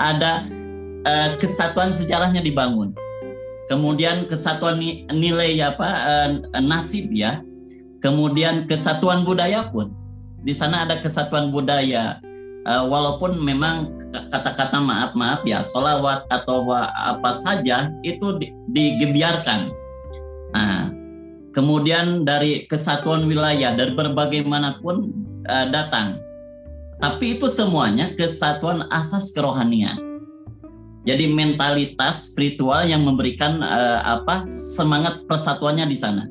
ada uh, kesatuan sejarahnya dibangun. Kemudian kesatuan ni- nilai apa? Uh, nasib ya. Kemudian kesatuan budaya pun. Di sana ada kesatuan budaya. Uh, walaupun memang kata-kata maaf-maaf ya, sholawat atau apa saja itu digebiarkan. Nah, kemudian dari kesatuan wilayah, dari berbagai manapun uh, datang. Tapi itu semuanya kesatuan asas kerohanian. Jadi mentalitas spiritual yang memberikan uh, apa semangat persatuannya di sana.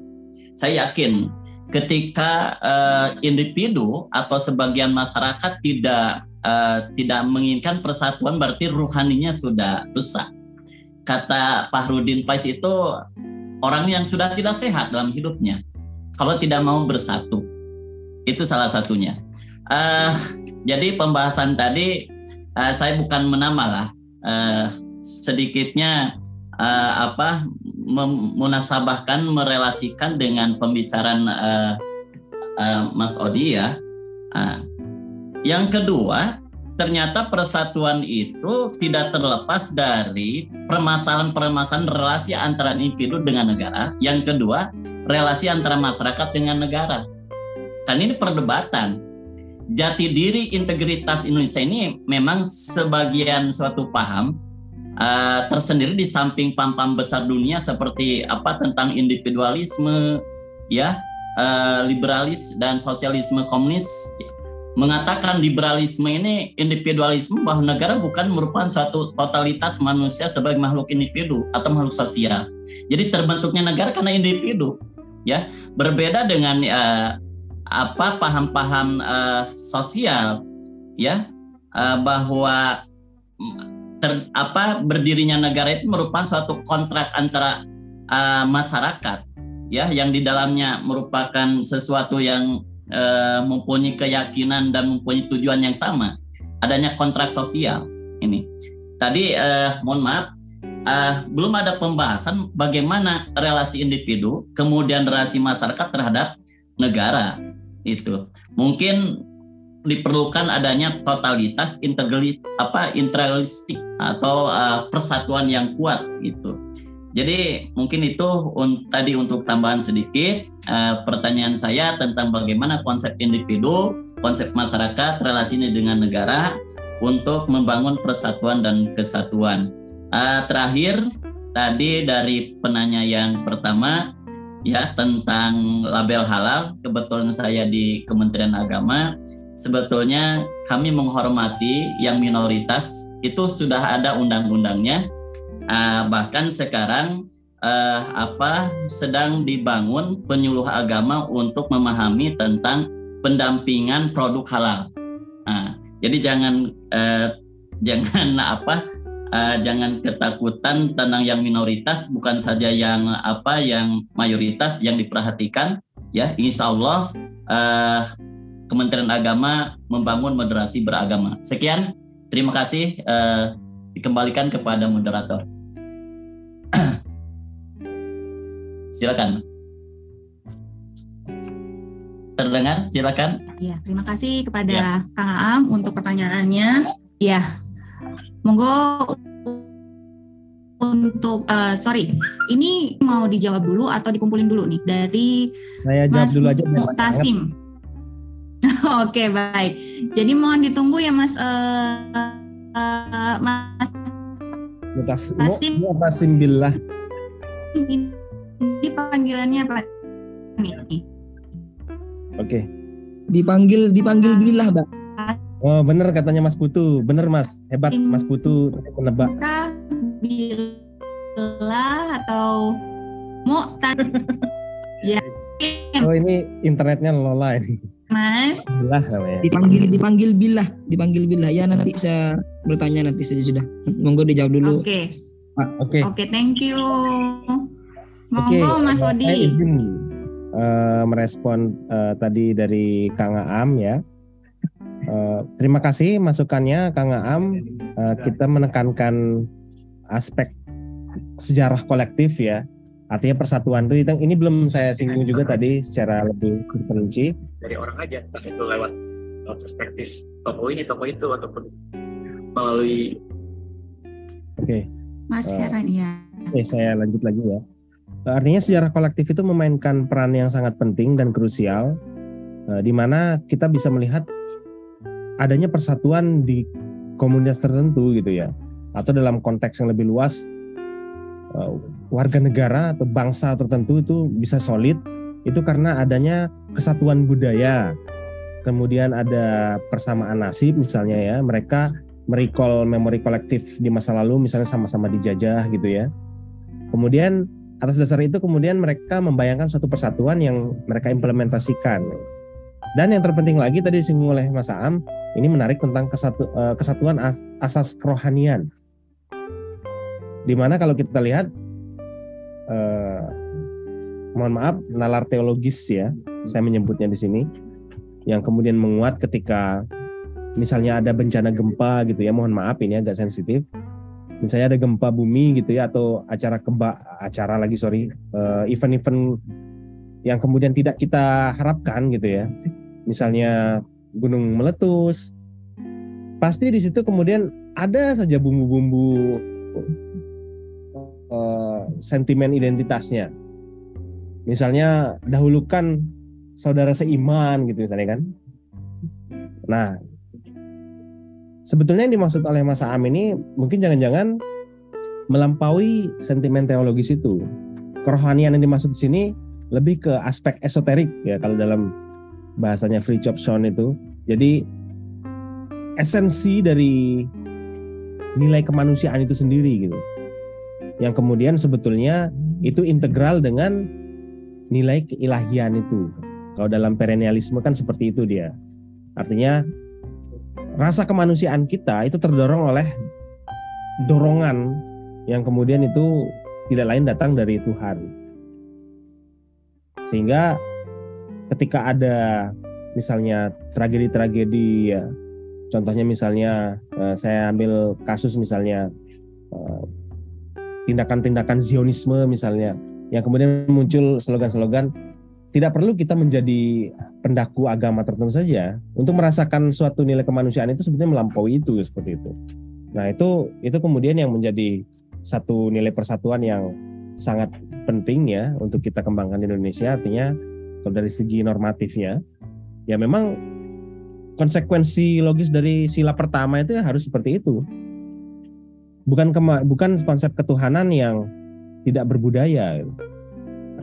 Saya yakin ketika uh, individu atau sebagian masyarakat tidak uh, tidak menginginkan persatuan, berarti ruhaninya sudah rusak. Kata Fakhruddin Faiz itu orang yang sudah tidak sehat dalam hidupnya kalau tidak mau bersatu. Itu salah satunya. Uh, jadi pembahasan tadi uh, saya bukan menambah lah, uh, sedikitnya uh, apa. memunasabahkan, merelasikan dengan pembicaraan uh, uh, Mas Odi ya. Uh. Yang kedua, ternyata persatuan itu tidak terlepas dari permasalahan-permasalahan relasi antara individu dengan negara. Yang kedua, relasi antara masyarakat dengan negara. Kan ini perdebatan. Jati diri integritas Indonesia ini memang sebagian suatu paham Uh, tersendiri di samping paham-paham besar dunia seperti apa tentang individualisme ya, uh, liberalis dan sosialisme komunis mengatakan liberalisme ini individualisme bahwa negara bukan merupakan suatu totalitas manusia sebagai makhluk individu atau makhluk sosial. Jadi terbentuknya negara karena individu ya, berbeda dengan uh, apa paham-paham uh, sosial ya, uh, bahwa ter, apa berdirinya negara itu merupakan suatu kontrak antara uh, masyarakat ya, yang di dalamnya merupakan sesuatu yang uh, mempunyai keyakinan dan mempunyai tujuan yang sama, adanya kontrak sosial ini. Tadi uh, mohon maaf uh, belum ada pembahasan bagaimana relasi individu kemudian relasi masyarakat terhadap negara itu. Mungkin diperlukan adanya totalitas integralis apa integralistik atau uh, persatuan yang kuat itu. Jadi mungkin itu un, tadi untuk tambahan sedikit uh, pertanyaan saya tentang bagaimana konsep individu, konsep masyarakat, relasinya dengan negara untuk membangun persatuan dan kesatuan. Uh, terakhir tadi dari penanya yang pertama ya tentang label halal, kebetulan saya di Kementerian Agama. Sebetulnya kami menghormati yang minoritas itu sudah ada undang-undangnya, uh, bahkan sekarang uh, apa sedang dibangun penyuluh agama untuk memahami tentang pendampingan produk halal. Nah, jadi jangan uh, jangan apa Uh, jangan ketakutan tentang yang minoritas, bukan saja yang apa yang mayoritas yang diperhatikan ya. Insya Allah uh, Kementerian Agama membangun moderasi beragama. Sekian, terima kasih, uh, dikembalikan kepada moderator. Silakan. Terdengar, silakan. Ya, terima kasih kepada ya. Kang Aam untuk pertanyaannya. Ya. Monggo untuk uh, sorry, ini mau dijawab dulu atau dikumpulin dulu nih dari saya jawab Mas dulu aja Tasim. Oke, baik. Jadi mohon ditunggu ya Mas uh, uh, Mas Tasim. Tasim billah. Ini panggilannya apa nih? Oke. Dipanggil dipanggil billah, Mbak. Oh bener katanya Mas Putu, bener Mas, hebat Mas Putu menebak. Bila atau mau ya. Oh ini internetnya lola ini. Mas. Bilah namanya. Dipanggil dipanggil bilah, dipanggil bilah ya, nanti saya bertanya nanti saja sudah. Monggo dijawab dulu. Oke. Okay. Oke. Okay. Oke, okay, thank you. Monggo okay. Mas Odi. Saya izin uh, merespon uh, tadi dari Kang Aam ya. Uh, terima kasih masukannya Kang Aam. Uh, kita menekankan aspek sejarah kolektif ya, artinya persatuan itu. Ini belum saya singgung juga tadi secara lebih terperinci. Dari orang aja, entah itu lewat perspektif tokoh ini, tokoh itu, ataupun melalui. Oke. Okay. Mas Heran uh, ya. Oke, okay, saya lanjut lagi ya. Uh, artinya sejarah kolektif itu memainkan peran yang sangat penting dan krusial, uh, di mana kita bisa melihat adanya persatuan di komunitas tertentu gitu ya, atau dalam konteks yang lebih luas warga negara atau bangsa tertentu itu bisa solid itu karena adanya kesatuan budaya, kemudian ada persamaan nasib misalnya ya, mereka merecall memori kolektif di masa lalu misalnya sama-sama dijajah gitu ya, kemudian atas dasar itu kemudian mereka membayangkan suatu persatuan yang mereka implementasikan. Dan yang terpenting lagi tadi disinggung oleh Mas Aam, ini menarik tentang kesatu, kesatuan as, asas kerohanian. Dimana kalau kita lihat, eh, mohon maaf, nalar teologis ya, saya menyebutnya di sini, yang kemudian menguat ketika misalnya ada bencana gempa gitu ya, mohon maaf ini agak sensitif. Misalnya ada gempa bumi gitu ya, atau acara keba, acara lagi sorry, eh, event-event yang kemudian tidak kita harapkan gitu ya. Misalnya gunung meletus, pasti di situ kemudian ada saja bumbu-bumbu uh, sentimen identitasnya. Misalnya dahulukan saudara seiman gitu misalnya kan. Nah, sebetulnya yang dimaksud oleh Mas Aam ini mungkin jangan-jangan melampaui sentimen teologis itu. Kerohanian yang dimaksud di sini lebih ke aspek esoterik ya, kalau dalam bahasanya Fritjopson itu. Jadi esensi dari nilai kemanusiaan itu sendiri gitu. Yang kemudian sebetulnya itu integral dengan nilai keilahian itu. Kalau dalam perennialisme kan seperti itu dia. Artinya rasa kemanusiaan kita itu terdorong oleh dorongan yang kemudian itu tidak lain datang dari Tuhan. Sehingga ketika ada misalnya tragedi-tragedi, contohnya misalnya saya ambil kasus misalnya tindakan-tindakan Zionisme misalnya, yang kemudian muncul slogan-slogan, tidak perlu kita menjadi pendaku agama tertentu saja untuk merasakan suatu nilai kemanusiaan itu sebetulnya melampaui itu, seperti itu. Nah itu itu kemudian yang menjadi satu nilai persatuan yang sangat penting ya untuk kita kembangkan di Indonesia. Artinya kalau dari segi normatifnya ya memang konsekuensi logis dari sila pertama itu ya harus seperti itu. Bukan kema- bukan konsep ketuhanan yang tidak berbudaya.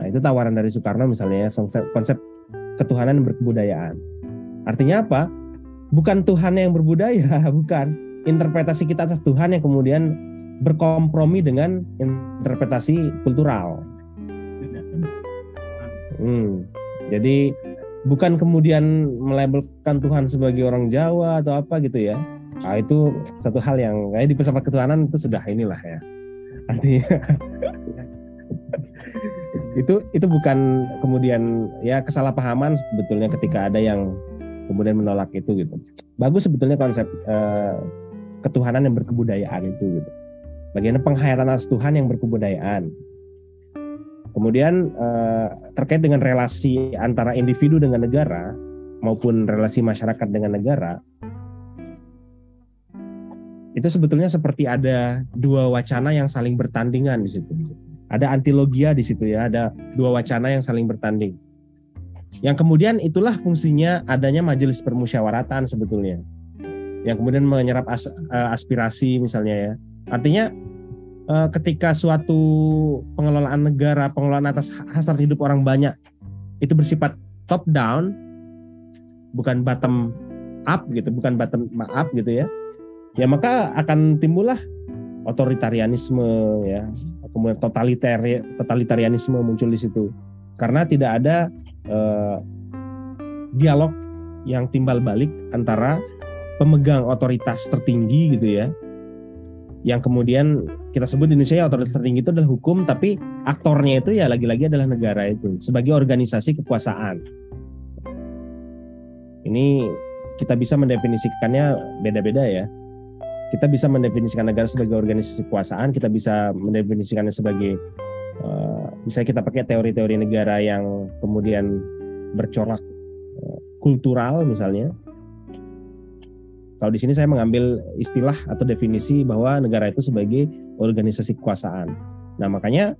Nah, itu tawaran dari Soekarno misalnya, konsep, konsep ketuhanan berkebudayaan. Artinya apa? Bukan Tuhan yang berbudaya, bukan. Interpretasi kita atas Tuhan yang kemudian berkompromi dengan interpretasi kultural. Hmm. Jadi bukan kemudian melabelkan Tuhan sebagai orang Jawa atau apa gitu ya. Nah, itu satu hal yang kayak di filsafat ketuhanan itu sudah inilah ya. Artinya itu itu bukan kemudian ya kesalahpahaman sebetulnya ketika ada yang kemudian menolak itu gitu. Bagus sebetulnya konsep eh, ketuhanan yang berkebudayaan itu gitu. Bagian penghayatan atas Tuhan yang berkebudayaan. Kemudian eh, terkait dengan relasi antara individu dengan negara maupun relasi masyarakat dengan negara, itu sebetulnya seperti ada dua wacana yang saling bertandingan di situ. Ada antilogia di situ ya, ada dua wacana yang saling bertanding. Yang kemudian itulah fungsinya adanya majelis permusyawaratan sebetulnya. Yang kemudian menyerap as, aspirasi misalnya ya. Artinya ketika suatu pengelolaan negara, pengelolaan atas hasrat hidup orang banyak itu bersifat top down, bukan bottom up gitu, bukan bottom up gitu ya. Ya maka akan timbullah otoritarianisme ya, kemudian totalitari, totalitarianisme muncul di situ karena tidak ada eh, dialog yang timbal balik antara pemegang otoritas tertinggi gitu ya, yang kemudian kita sebut di Indonesia ya, otoritas tertinggi itu adalah hukum, tapi aktornya itu ya lagi-lagi adalah negara itu sebagai organisasi kekuasaan. Ini kita bisa mendefinisikannya beda-beda ya. Kita bisa mendefinisikan negara sebagai organisasi kekuasaan, kita bisa mendefinisikannya sebagai, uh, misalnya kita pakai teori-teori negara yang kemudian bercorak uh, kultural misalnya. Kalau di sini saya mengambil istilah atau definisi bahwa negara itu sebagai organisasi kekuasaan. Nah makanya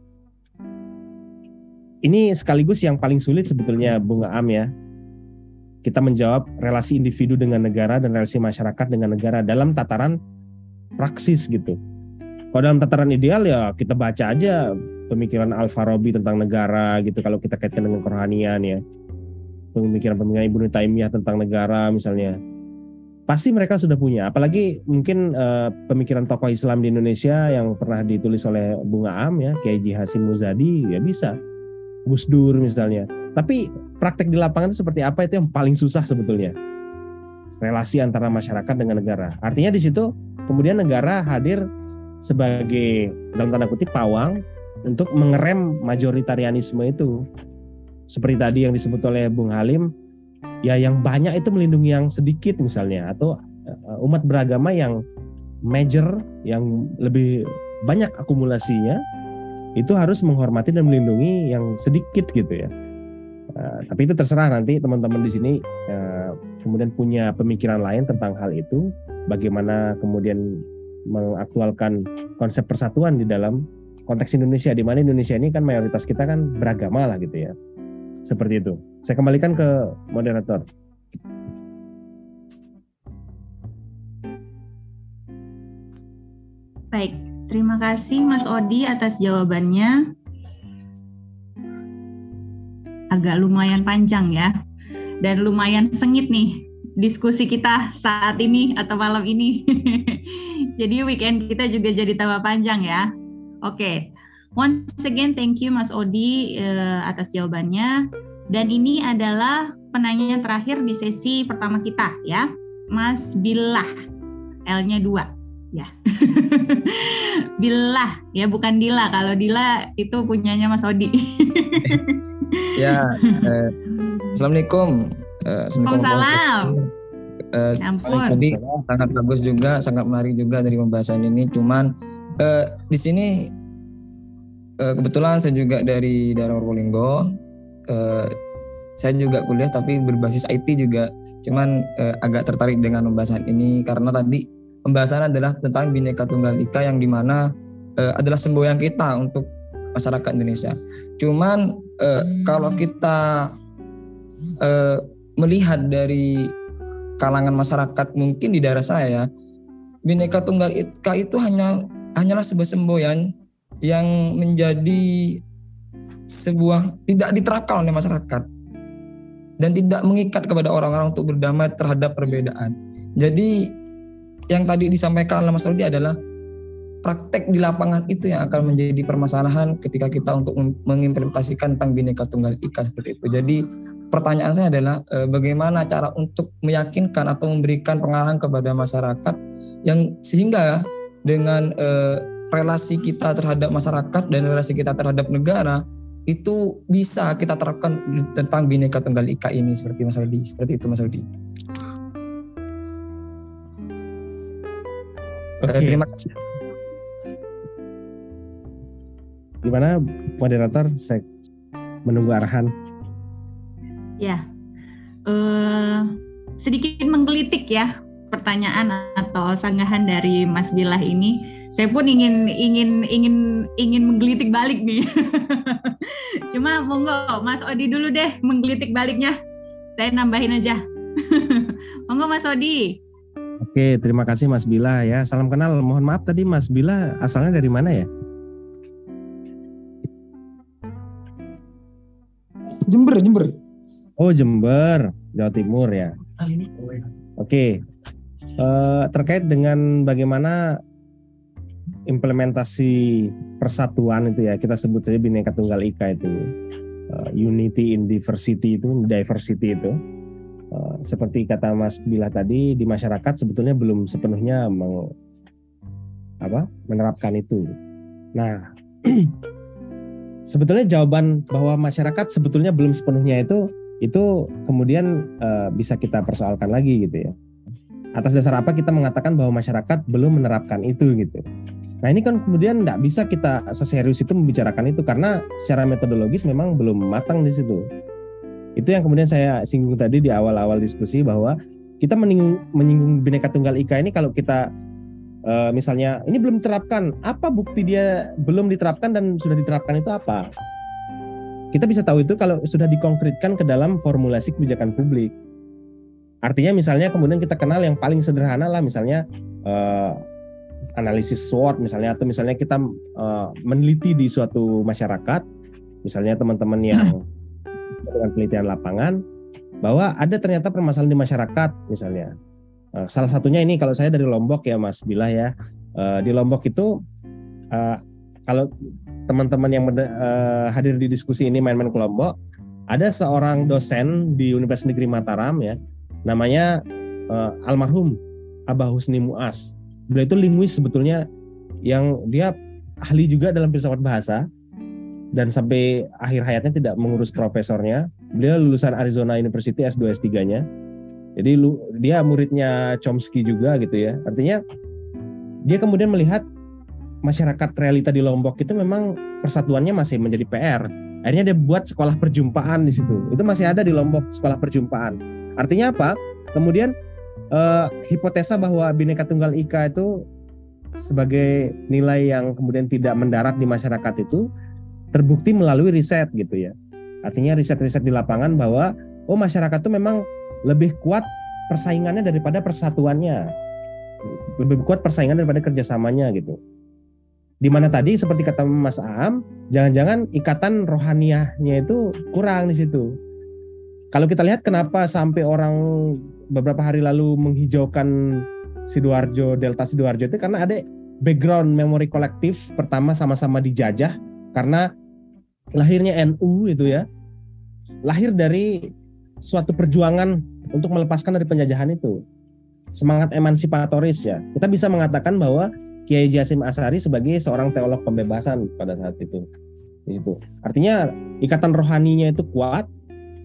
ini sekaligus yang paling sulit sebetulnya Bung Am ya. Kita menjawab relasi individu dengan negara dan relasi masyarakat dengan negara dalam tataran praksis gitu. Kalau dalam tataran ideal ya kita baca aja pemikiran al-Farabi tentang negara gitu, kalau kita kaitkan dengan kerohanian ya, pemikiran-pemikiran Ibn Taimiyah tentang negara misalnya, pasti mereka sudah punya. Apalagi mungkin eh, pemikiran tokoh Islam di Indonesia yang pernah ditulis oleh Bung Am ya, Kiai Hasyim Muzadi ya bisa, Gus Dur misalnya. Tapi praktek di lapangan itu seperti apa, itu yang paling susah sebetulnya. Relasi antara masyarakat dengan negara. Artinya di situ kemudian negara hadir sebagai dalam tanda kutip pawang untuk mengerem majoritarianisme itu. Seperti tadi yang disebut oleh Bung Halim, ya yang banyak itu melindungi yang sedikit misalnya, atau umat beragama yang major, yang lebih banyak akumulasinya, itu harus menghormati dan melindungi yang sedikit gitu ya. Uh, tapi itu terserah nanti teman-teman di sini uh, kemudian punya pemikiran lain tentang hal itu, bagaimana kemudian mengaktualkan konsep persatuan di dalam konteks Indonesia, di mana Indonesia ini kan mayoritas kita kan beragama lah gitu ya, seperti itu. Saya kembalikan ke moderator. Baik, terima kasih Mas Odi atas jawabannya. Agak lumayan panjang ya, dan lumayan sengit nih diskusi kita saat ini atau malam ini. Jadi weekend kita juga jadi tambah panjang ya. Oke, okay. Once again thank you Mas Odi uh, atas jawabannya. Dan ini adalah penanya terakhir di sesi pertama kita ya, Mas Billah, L-nya dua. Ya, Billah ya, bukan Dila. Kalau Dila itu punyanya Mas Odi. Ya, eh, assalamualaikum. Eh, assalamualaikum. Salam. Eh, tadi sangat bagus juga, sangat menarik juga dari pembahasan ini. Cuman eh, di sini eh, kebetulan saya juga dari daerah Probolinggo. Eh, saya juga kuliah tapi berbasis I T juga. Cuman eh, agak tertarik dengan pembahasan ini karena tadi pembahasan adalah tentang Bhinneka Tunggal Ika yang dimana e, adalah semboyan kita untuk masyarakat Indonesia. Cuman e, kalau kita e, melihat dari kalangan masyarakat mungkin di daerah saya, Bhinneka Tunggal Ika itu hanya hanyalah sebuah semboyan yang menjadi sebuah tidak diterapkan oleh masyarakat dan tidak mengikat kepada orang-orang untuk berdamai terhadap perbedaan. Jadi yang tadi disampaikan oleh Mas Rudi adalah praktek di lapangan itu yang akan menjadi permasalahan ketika kita untuk mengimplementasikan tentang Bhinneka Tunggal Ika seperti itu. Jadi pertanyaan saya adalah e, bagaimana cara untuk meyakinkan atau memberikan pengarahan kepada masyarakat yang sehingga dengan e, relasi kita terhadap masyarakat dan relasi kita terhadap negara itu bisa kita terapkan tentang Bhinneka Tunggal Ika ini seperti Mas Rudi, seperti itu Mas Rudi. Okay. Terima kasih. Gimana moderator? Saya menunggu arahan. Ya, uh, sedikit menggelitik ya pertanyaan atau sanggahan dari Mas Billah ini. Saya pun ingin ingin ingin ingin menggelitik balik nih. Cuma monggo Mas Odi dulu deh menggelitik baliknya. Saya nambahin aja. Monggo Mas Odi. Oke, terima kasih Mas Billah ya. Salam kenal. Mohon maaf tadi Mas Billah asalnya dari mana ya? Jember, Jember. Oh, Jember, Jawa Timur ya. Oke. Uh, terkait dengan bagaimana implementasi persatuan itu ya, kita sebut saja Bhinneka Tunggal Ika itu. Uh, unity in diversity itu, diversity itu. Seperti kata Mas Billah tadi, di masyarakat sebetulnya belum sepenuhnya meng, apa, menerapkan itu. Nah, sebetulnya jawaban bahwa masyarakat sebetulnya belum sepenuhnya itu, itu kemudian uh, bisa kita persoalkan lagi gitu ya. Atas dasar apa kita mengatakan bahwa masyarakat belum menerapkan itu gitu. Nah ini kan kemudian nggak bisa kita seserius itu membicarakan itu karena secara metodologis memang belum matang di situ. Itu yang kemudian saya singgung tadi di awal-awal diskusi bahwa kita menyinggung, menyinggung Bhinneka Tunggal Ika ini kalau kita e, misalnya ini belum diterapkan, apa bukti dia belum diterapkan dan sudah diterapkan itu apa? Kita bisa tahu itu kalau sudah dikonkretkan ke dalam formulasi kebijakan publik. Artinya misalnya kemudian kita kenal yang paling sederhana lah misalnya e, analisis SWOT misalnya, atau misalnya kita e, meneliti di suatu masyarakat, misalnya teman-teman yang dengan penelitian lapangan bahwa ada ternyata permasalahan di masyarakat misalnya uh, salah satunya ini kalau saya dari Lombok ya Mas Billah ya, uh, di Lombok itu uh, kalau teman-teman yang uh, hadir di diskusi ini main-main ke Lombok, ada seorang dosen di Universitas Negeri Mataram ya, namanya uh, almarhum Abah Husni Muas. Beliau itu linguis sebetulnya yang dia ahli juga dalam filsafat bahasa dan sampai akhir hayatnya tidak mengurus profesornya. Beliau lulusan Arizona University S dua S tiga-nya. Jadi lu, dia muridnya Chomsky juga gitu ya. Artinya dia kemudian melihat masyarakat realita di Lombok itu memang persatuannya masih menjadi P R. Akhirnya dia buat sekolah perjumpaan di situ. Itu masih ada di Lombok, sekolah perjumpaan. Artinya apa? Kemudian eh, hipotesa bahwa Bhinneka Tunggal Ika itu sebagai nilai yang kemudian tidak mendarat di masyarakat itu terbukti melalui riset gitu ya. Artinya riset-riset di lapangan bahwa oh masyarakat itu memang lebih kuat persaingannya daripada persatuannya, lebih kuat persaingan daripada kerjasamanya gitu. Dimana tadi seperti kata Mas Aam, jangan-jangan ikatan rohaniahnya itu kurang di situ. Kalau kita lihat kenapa sampai orang beberapa hari lalu menghijaukan Sidoarjo, Delta Sidoarjo itu karena ada background memori kolektif pertama sama-sama dijajah. Karena lahirnya N U itu ya, lahir dari suatu perjuangan untuk melepaskan dari penjajahan itu. Semangat emansipatoris ya. Kita bisa mengatakan bahwa Kiai Hasyim As'ari sebagai seorang teolog pembebasan pada saat itu. Itu. Artinya ikatan rohaninya itu kuat,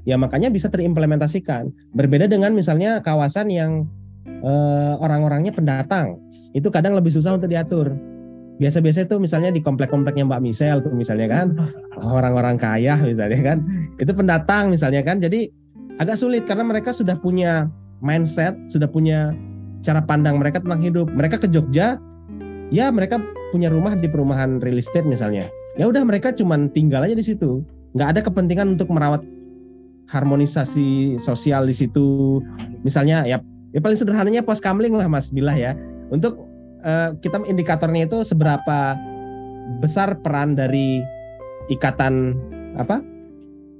ya makanya bisa terimplementasikan. Berbeda dengan misalnya kawasan yang eh, orang-orangnya pendatang. Itu kadang lebih susah untuk diatur. Biasa-biasa itu misalnya di komplek-kompleknya Mbak Michelle tuh misalnya kan, orang-orang kaya misalnya kan, itu pendatang misalnya kan. Jadi agak sulit karena mereka sudah punya mindset, sudah punya cara pandang mereka tentang hidup. Mereka ke Jogja, ya mereka punya rumah di perumahan real estate misalnya. Ya udah mereka cuman tinggal aja di situ. Nggak ada kepentingan untuk merawat harmonisasi sosial di situ. Misalnya ya, ya paling sederhananya pos kamling lah Mas Billah ya. Untuk kita indikatornya itu seberapa besar peran dari ikatan apa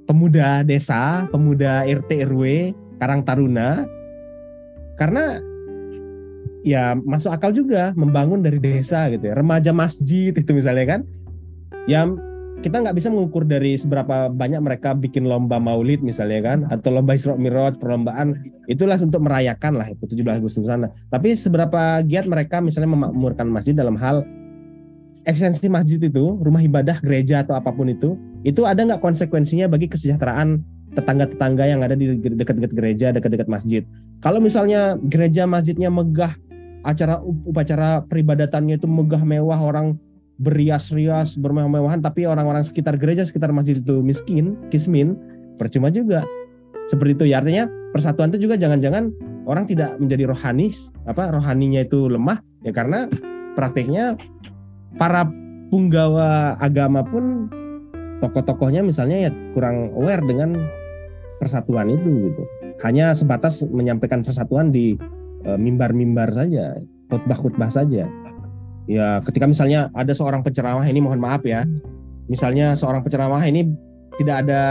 pemuda desa, pemuda R T R W, Karang Taruna, karena ya masuk akal juga membangun dari desa gitu ya, remaja masjid itu misalnya kan, ya kita nggak bisa mengukur dari seberapa banyak mereka bikin lomba maulid misalnya kan, atau lomba Isra Mi'raj, perlombaan itulah untuk merayakan lah itu tujuh belas Agustus sana. Tapi seberapa giat mereka misalnya memakmurkan masjid dalam hal ekstensi masjid itu, rumah ibadah, gereja atau apapun itu, itu ada nggak konsekuensinya bagi kesejahteraan tetangga-tetangga yang ada di dekat-dekat gereja, dekat-dekat masjid. Kalau misalnya gereja masjidnya megah, acara upacara peribadatannya itu megah mewah, orang berias-rias, bermewah-mewahan, tapi orang-orang sekitar gereja, sekitar masjid itu miskin, kismin, percuma juga. Seperti itu ya, artinya persatuan itu juga jangan-jangan orang tidak menjadi rohanis, apa rohaninya itu lemah, ya karena praktiknya para punggawa agama pun tokoh-tokohnya misalnya ya kurang aware dengan persatuan itu gitu. Hanya sebatas menyampaikan persatuan di e, mimbar-mimbar saja, khutbah-khutbah saja. Ya, ketika misalnya ada seorang penceramah, ini mohon maaf ya, misalnya seorang penceramah ini tidak ada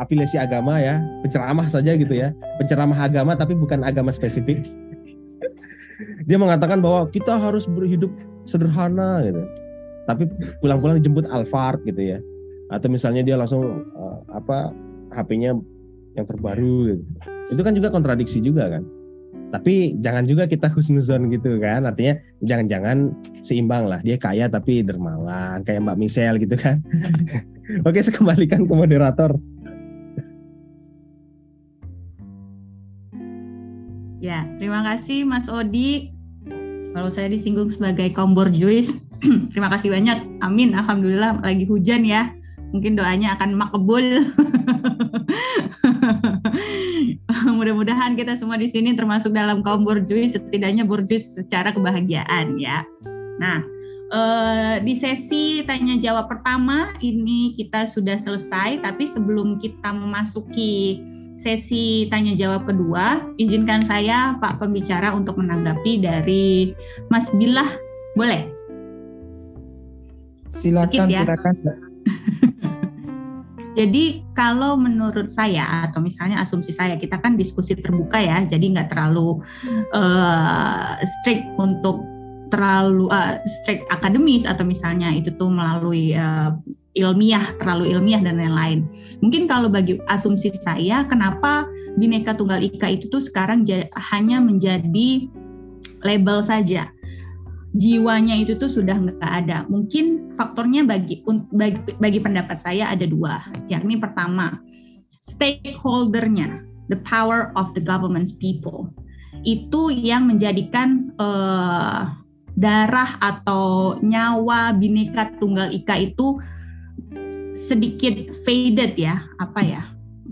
afiliasi agama ya, penceramah saja gitu ya, penceramah agama tapi bukan agama spesifik. Dia mengatakan bahwa kita harus berhidup sederhana gitu, tapi pulang-pulang dijemput Alphard gitu ya, atau misalnya dia langsung uh, apa H P-nya yang terbaru gitu. Itu kan juga kontradiksi juga kan. Tapi jangan juga kita husnuzon gitu kan, artinya jangan-jangan seimbang lah, dia kaya tapi dermawan kayak Mbak Michelle gitu kan. Oke, saya kembalikan ke moderator. Ya, terima kasih Mas Odi. Kalau saya disinggung sebagai kaum borjuis, terima kasih banyak. Amin, alhamdulillah lagi hujan ya. Mungkin doanya akan makbul. Mudah-mudahan kita semua di sini termasuk dalam kaum borjuis, setidaknya borjuis secara kebahagiaan ya. Nah, eh, di sesi tanya jawab pertama ini kita sudah selesai, tapi sebelum kita memasuki sesi tanya jawab kedua, izinkan saya Pak Pembicara untuk menanggapi dari Mas Billah, boleh? Silakan, ya. Silakan. Jadi kalau menurut saya atau misalnya asumsi saya, kita kan diskusi terbuka ya, jadi nggak terlalu uh, strict untuk terlalu uh, strict akademis atau misalnya itu tuh melalui uh, ilmiah, terlalu ilmiah dan lain-lain. Mungkin kalau bagi asumsi saya, kenapa Bhinneka Tunggal Ika itu tuh sekarang j- hanya menjadi label saja. Jiwanya itu tuh sudah nggak ada. Mungkin faktornya bagi, bagi bagi pendapat saya ada dua, yakni pertama stakeholdernya, the power of the government's people, itu yang menjadikan uh, darah atau nyawa Bhinneka Tunggal Ika itu sedikit faded ya, apa ya,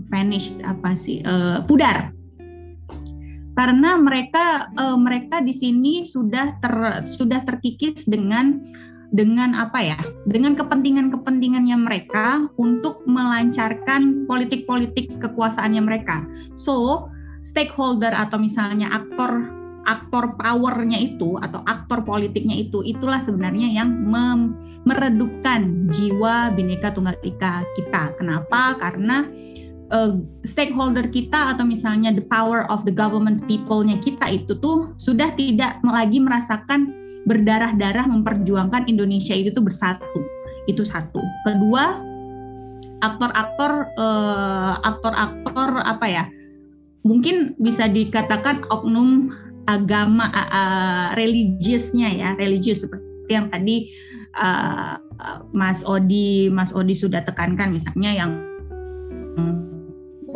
vanished apa sih, uh, pudar. Karena mereka uh, mereka di sini sudah ter, sudah terkikis dengan dengan apa ya? Dengan kepentingan-kepentingannya mereka untuk melancarkan politik-politik kekuasaannya mereka. So, stakeholder atau misalnya aktor aktor powernya itu atau aktor politiknya itu, itulah sebenarnya yang mem- meredupkan jiwa Bhinneka Tunggal Ika kita. Kenapa? Karena Uh, stakeholder kita atau misalnya the power of the government's people-nya kita itu tuh sudah tidak lagi merasakan berdarah-darah memperjuangkan Indonesia itu tuh bersatu. Itu satu. Kedua, aktor-aktor uh, aktor-aktor apa ya, mungkin bisa dikatakan oknum agama uh, religiusnya ya, religius seperti yang tadi uh, Mas Odi Mas Odi sudah tekankan, misalnya yang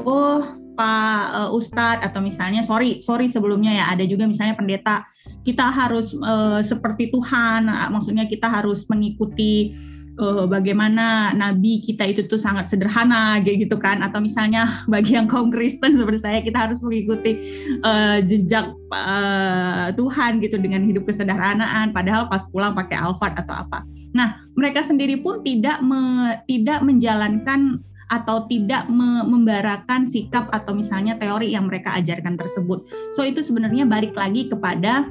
oh Pak uh, Ustadz, atau misalnya sorry sorry sebelumnya ya, ada juga misalnya pendeta, kita harus uh, seperti Tuhan, maksudnya kita harus mengikuti uh, bagaimana Nabi kita itu tuh sangat sederhana gitu kan, atau misalnya bagi yang kaum Kristen seperti saya, kita harus mengikuti uh, jejak uh, Tuhan gitu dengan hidup kesederhanaan, padahal pas pulang pakai alfard atau apa. Nah, mereka sendiri pun tidak me, tidak menjalankan atau tidak membarakan sikap atau misalnya teori yang mereka ajarkan tersebut. So itu sebenarnya balik lagi kepada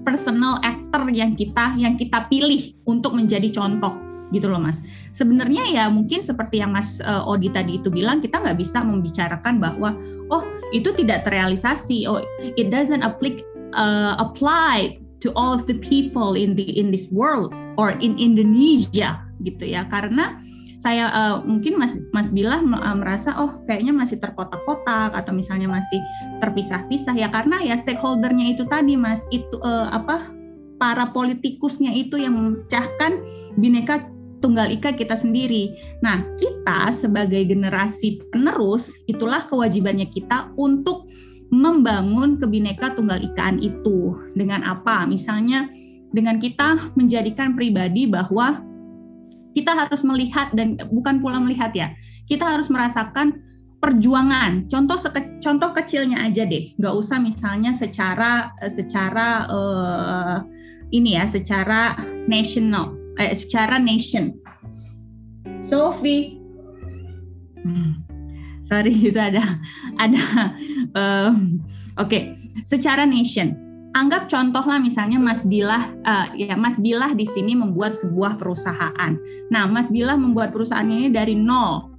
personal actor yang kita yang kita pilih untuk menjadi contoh gitu loh Mas. Sebenarnya ya mungkin seperti yang Mas uh, Odi tadi itu bilang, kita nggak bisa membicarakan bahwa oh itu tidak terrealisasi, oh it doesn't apply uh, apply to all of the people in the in this world or in Indonesia gitu ya, karena saya uh, mungkin Mas Mas Billah merasa oh kayaknya masih terkotak-kotak atau misalnya masih terpisah-pisah ya, karena ya stakeholdernya itu tadi Mas, itu uh, apa para politikusnya itu yang memecahkan Bhinneka Tunggal Ika kita sendiri. Nah, kita sebagai generasi penerus, itulah kewajibannya kita untuk membangun kebhinneka tunggal ikaan itu. Dengan apa? Misalnya dengan kita menjadikan pribadi bahwa kita harus melihat, dan bukan pula melihat ya, kita harus merasakan perjuangan. Contoh seke, contoh kecilnya aja deh, nggak usah misalnya secara secara uh, ini ya, secara national, eh, secara nation. Sophie, hmm, sorry itu ada ada. Um, Oke, okay. Secara nation. Anggap contohlah misalnya Mas Billah, uh, ya Mas Billah di sini membuat sebuah perusahaan. Nah, Mas Billah membuat perusahaannya ini dari nol,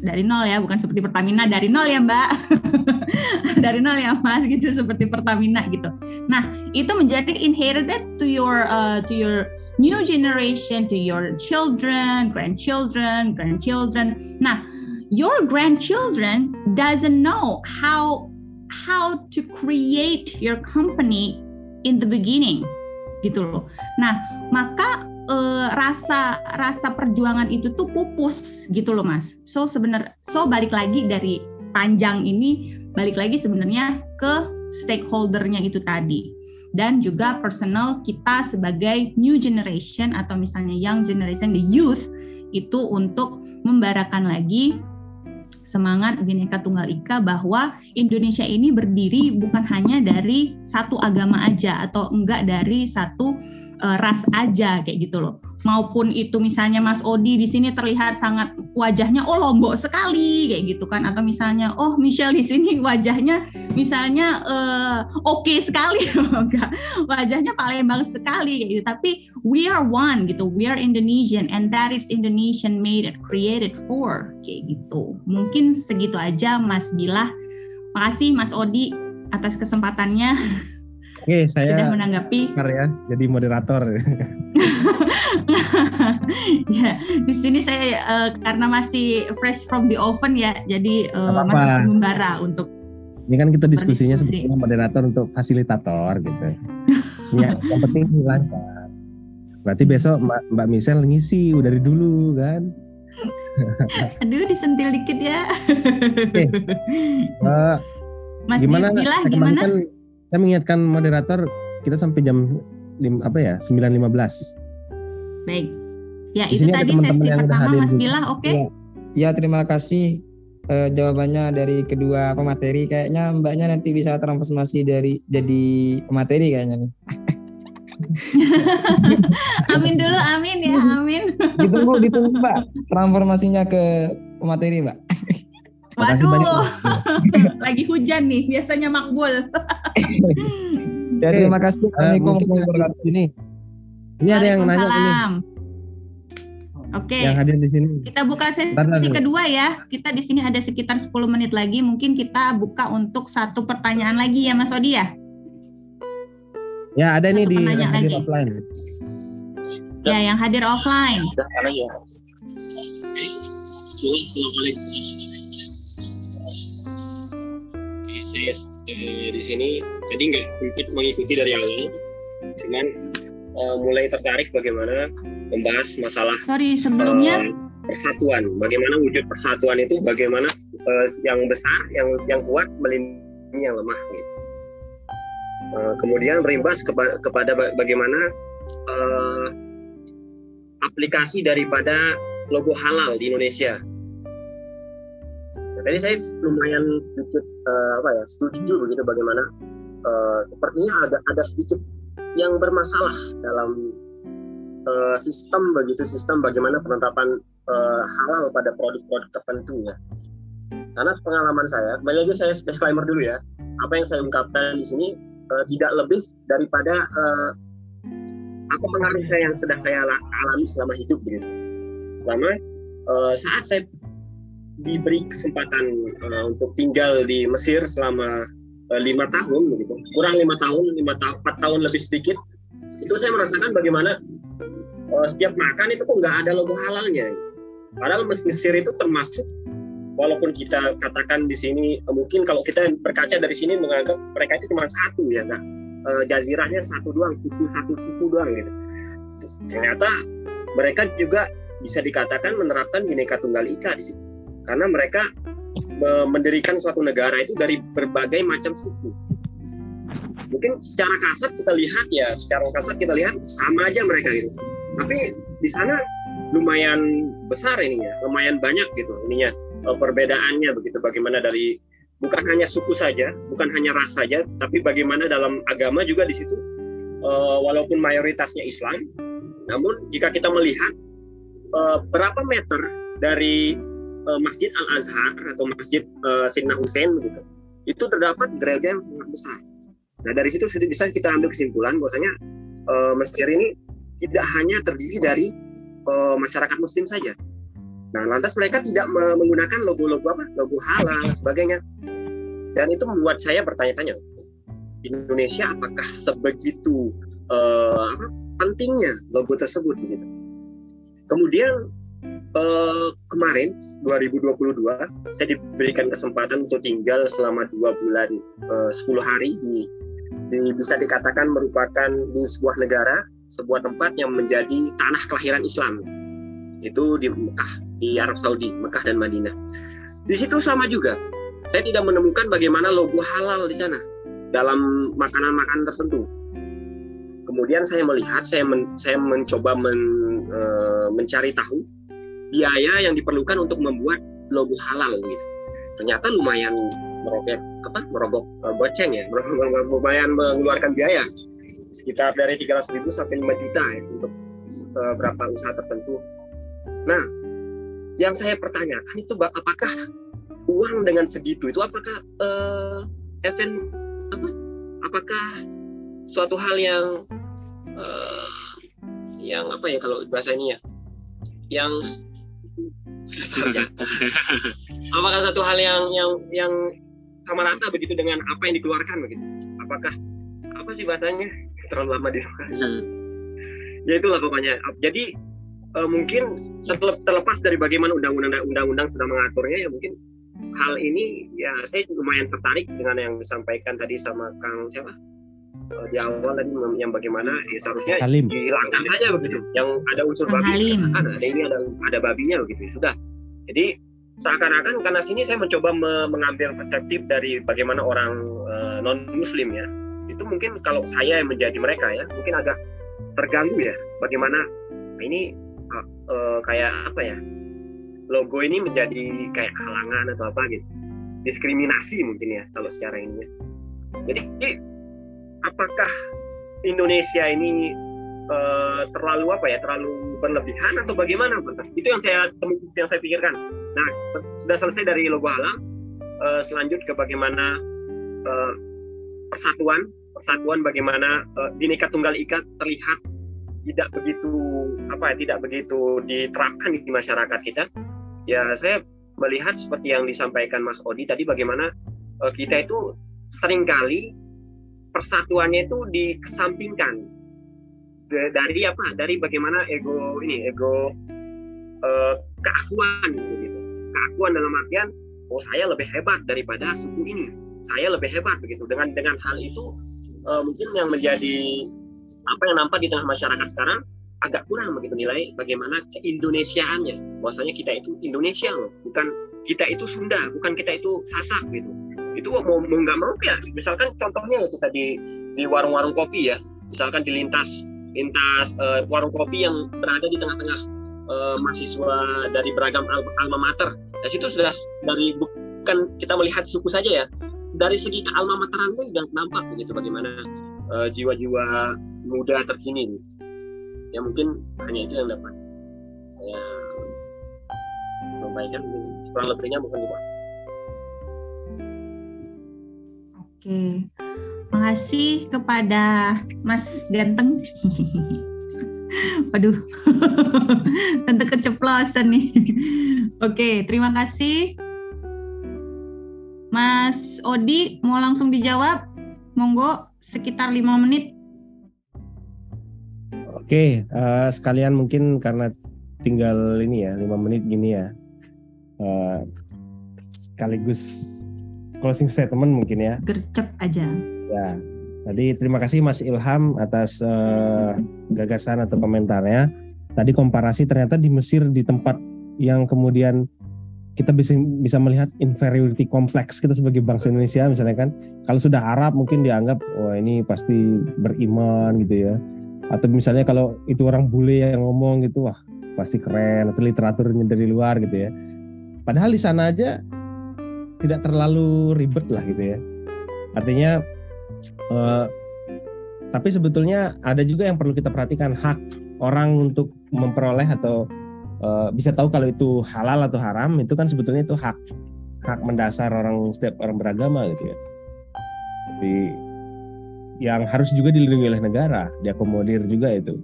dari nol ya, bukan seperti Pertamina dari nol ya Mbak, dari nol ya Mas gitu, seperti Pertamina gitu. Nah, itu menjadi inherited to your uh, to your new generation, to your children, grandchildren, grandchildren. Nah, your grandchildren doesn't know how how to create your company in the beginning gitu loh. Nah, maka eh, rasa rasa perjuangan itu tuh pupus gitu loh Mas. So sebenarnya so balik lagi dari panjang ini, balik lagi sebenarnya ke stakeholdernya itu tadi, dan juga personal kita sebagai new generation atau misalnya young generation, the youth, itu untuk membarakan lagi semangat Bhinneka Tunggal Ika bahwa Indonesia ini berdiri bukan hanya dari satu agama aja atau enggak dari satu uh, ras aja kayak gitu loh. Maupun itu misalnya Mas Odi di sini terlihat sangat wajahnya oh Lombok sekali kayak gitu kan, atau misalnya oh Michelle di sini wajahnya misalnya uh, oke okay sekali enggak wajahnya Palembang sekali kayak gitu. Tapi we are one gitu, we are Indonesian and that is Indonesian made and created for kayak gitu. Mungkin segitu aja Mas Billah. Makasih Mas Odi atas kesempatannya. Oke, okay, saya sudah menanggapi ya, jadi moderator. Ya, di sini saya uh, karena masih fresh from the oven ya, jadi uh, masih mengembara untuk. Ini kan kita diskusinya sebetulnya moderator untuk fasilitator gitu. Ya, yang penting dilancar. Berarti besok Mbak, Mbak Michelle ngisi dari dulu kan? Aduh, disentil dikit ya. Okay. Uh, Mas gimana? Dibilah, gimana? Kan, saya mengingatkan moderator kita sampai jam lim, apa ya sembilan lima belas. Baik. Ya itu tadi sesi pertama Mas Billah, oke? Okay? Ya. Ya terima kasih e, jawabannya dari kedua pemateri. Kayaknya Mbaknya nanti bisa transformasi dari jadi pemateri kayaknya nih. Amin dulu, amin ya, amin. Ditunggu, ditunggu Mbak transformasinya ke pemateri Mbak. Waduh, lagi hujan nih. Biasanya makbul. Jadi terima kasih. Uh, ini ini ada yang nanya ini. Oke. Okay. Yang hadir di sini. Kita buka sesi kedua ya. Kita di sini ada sekitar sepuluh menit lagi. Mungkin kita buka untuk satu pertanyaan lagi ya Mas Odi ya. Ya ada satu nih di yang hadir lagi. Offline. Ya yang hadir offline. Assalamualaikum. Oke, saya eh, di sini tadi nggak sedikit mengikuti dari awal, cuman eh, mulai tertarik bagaimana membahas masalah Sorry, sebelumnya. Eh, persatuan. Bagaimana wujud persatuan itu? Bagaimana eh, yang besar, yang yang kuat melindungi yang lemah. Gitu. Eh, kemudian berimbas kepa- kepada bagaimana eh, aplikasi daripada logo halal di Indonesia. Nah, tadi saya lumayan sedikit uh, apa ya setuju begitu bagaimana uh, sepertinya ada ada sedikit yang bermasalah dalam uh, sistem begitu sistem bagaimana penetapan uh, halal pada produk-produk tertentunya. Karena pengalaman saya, kembali lagi saya disclaimer dulu ya, apa yang saya ungkapkan di sini uh, tidak lebih daripada uh, apa pengaruh saya yang sedang saya alami selama hidup begitu. Selama uh, saat saya diberi kesempatan uh, untuk tinggal di Mesir selama lima uh, tahun begitu, kurang lima tahun, lima tahun, empat tahun lebih sedikit, itu saya merasakan bagaimana uh, setiap makan itu kok nggak ada logo halalnya. Padahal Mesir itu termasuk, walaupun kita katakan di sini uh, mungkin kalau kita berkaca dari sini menganggap mereka itu cuma satu ya, nah, uh, jazirahnya satu doang, suku satu suku doang gitu. Ternyata mereka juga bisa dikatakan menerapkan Bhinneka Tunggal Ika di situ, karena mereka mendirikan suatu negara itu dari berbagai macam suku. Mungkin secara kasat kita lihat ya, secara kasat kita lihat sama aja mereka gitu. Tapi di sana lumayan besar ininya, lumayan banyak gitu ininya perbedaannya begitu. Bagaimana dari bukan hanya suku saja, bukan hanya ras saja, tapi bagaimana dalam agama juga di situ. E, walaupun mayoritasnya Islam, namun jika kita melihat Uh, berapa meter dari uh, Masjid Al-Azhar atau Masjid uh, Sayyidina Husain begitu, itu terdapat gereja yang sangat besar. Nah dari situ sudah bisa kita ambil kesimpulan bahwasanya uh, Mesir ini tidak hanya terdiri dari uh, masyarakat Muslim saja. Nah lantas mereka tidak menggunakan logo-logo apa, logo halal sebagainya. Dan itu membuat saya bertanya-tanya, Indonesia apakah sebegitu uh, apa, pentingnya logo tersebut begitu? Kemudian eh, kemarin dua ribu dua puluh dua saya diberikan kesempatan untuk tinggal selama dua bulan eh, sepuluh hari di, di bisa dikatakan merupakan di sebuah negara, sebuah tempat yang menjadi tanah kelahiran Islam. Itu di Mekah, di Arab Saudi, Mekah dan Madinah. Di situ sama juga. Saya tidak menemukan bagaimana logo halal di sana dalam makanan-makanan tertentu. Kemudian saya melihat, saya, men, saya mencoba men, e, mencari tahu biaya yang diperlukan untuk membuat logo halal gitu. Ternyata lumayan merobek apa, merobok goceng ya, lumayan mengeluarkan biaya sekitar dari tiga ratus ribu sampai lima juta ya, untuk e, berapa usaha tertentu. Nah, yang saya pertanyakan itu apakah uang dengan segitu itu apakah e, esen apa, apakah suatu hal yang uh, yang apa ya kalau bahasa ini ya yang apakah suatu hal yang yang yang sama rata begitu dengan apa yang dikeluarkan begitu, apakah apa sih bahasanya terlalu lama di rumah ya itulah pokoknya. Jadi uh, mungkin terlepas dari bagaimana undang-undang undang-undang sudah mengaturnya, ya mungkin hal ini ya saya lumayan tertarik dengan yang disampaikan tadi sama Kang siapa di awal tadi, yang bagaimana ya seharusnya Salim. Dihilangkan saja begitu, yang ada unsur babi, ada ini ada ada babinya begitu sudah. Jadi seakan-akan karena sini saya mencoba mengambil perspektif dari bagaimana orang uh, non Muslim ya, itu mungkin kalau saya yang menjadi mereka ya mungkin agak terganggu ya, bagaimana ini uh, uh, kayak apa ya logo ini menjadi kayak halangan atau apa gitu, diskriminasi mungkin ya kalau secara ini. Jadi apakah Indonesia ini uh, terlalu apa ya, terlalu berlebihan atau bagaimana? Itu yang saya yang saya pikirkan. Nah, sudah selesai dari logo halal, uh, selanjut ke bagaimana uh, persatuan, persatuan bagaimana uh, Bhinneka Tunggal Ika terlihat tidak begitu apa ya, tidak begitu diterapkan di masyarakat kita. Ya, saya melihat seperti yang disampaikan Mas Odi tadi, bagaimana uh, kita itu seringkali persatuannya itu dikesampingkan dari apa? Dari bagaimana ego ini, ego eh, keakuan gitu. keakuan dalam artian, oh saya lebih hebat daripada suku ini, saya lebih hebat begitu. Dengan dengan hal itu uh, mungkin yang menjadi apa yang nampak di tengah masyarakat sekarang agak kurang begitu nilai bagaimana keindonesiaannya, bahwasanya kita itu Indonesia loh, bukan kita itu Sunda, bukan kita itu Sasak gitu. Itu mau mau nggak mau ya, misalkan contohnya ya kita di di warung-warung kopi ya, misalkan di lintas lintas uh, warung kopi yang berada di tengah-tengah uh, mahasiswa dari beragam alma mater. Nah, situ sudah dari bukan kita melihat suku saja ya, dari segi kealma materannya sudah nampak begitu bagaimana uh, jiwa-jiwa muda terkini. Ya mungkin hanya itu yang dapat saya sampaikan, kurang lebihnya bukan lupa. Oke, makasih kepada Mas Ganteng. Waduh, tentu keceplosan nih. Oke, terima kasih Mas Odi, mau langsung dijawab? Monggo, sekitar lima menit. Oke, okay, uh, sekalian mungkin karena tinggal ini ya, lima menit gini ya, uh, sekaligus closing statement mungkin ya. Gercep aja. Ya, tadi terima kasih Mas Ilham atas uh, gagasan atau komentarnya. Tadi komparasi ternyata di Mesir, di tempat yang kemudian kita bisa, bisa melihat inferiority kompleks kita sebagai bangsa Indonesia misalnya kan. Kalau sudah Arab mungkin dianggap, wah oh, ini pasti beriman gitu ya. Atau misalnya kalau itu orang bule yang ngomong gitu, wah pasti keren, atau literaturnya dari luar gitu ya. Padahal di sana aja tidak terlalu ribet lah gitu ya. Artinya eh, tapi sebetulnya ada juga yang perlu kita perhatikan, hak orang untuk memperoleh atau eh, bisa tahu kalau itu halal atau haram, itu kan sebetulnya itu hak hak mendasar orang, setiap orang beragama gitu ya. Jadi yang harus juga dilindungi oleh negara, diakomodir juga itu.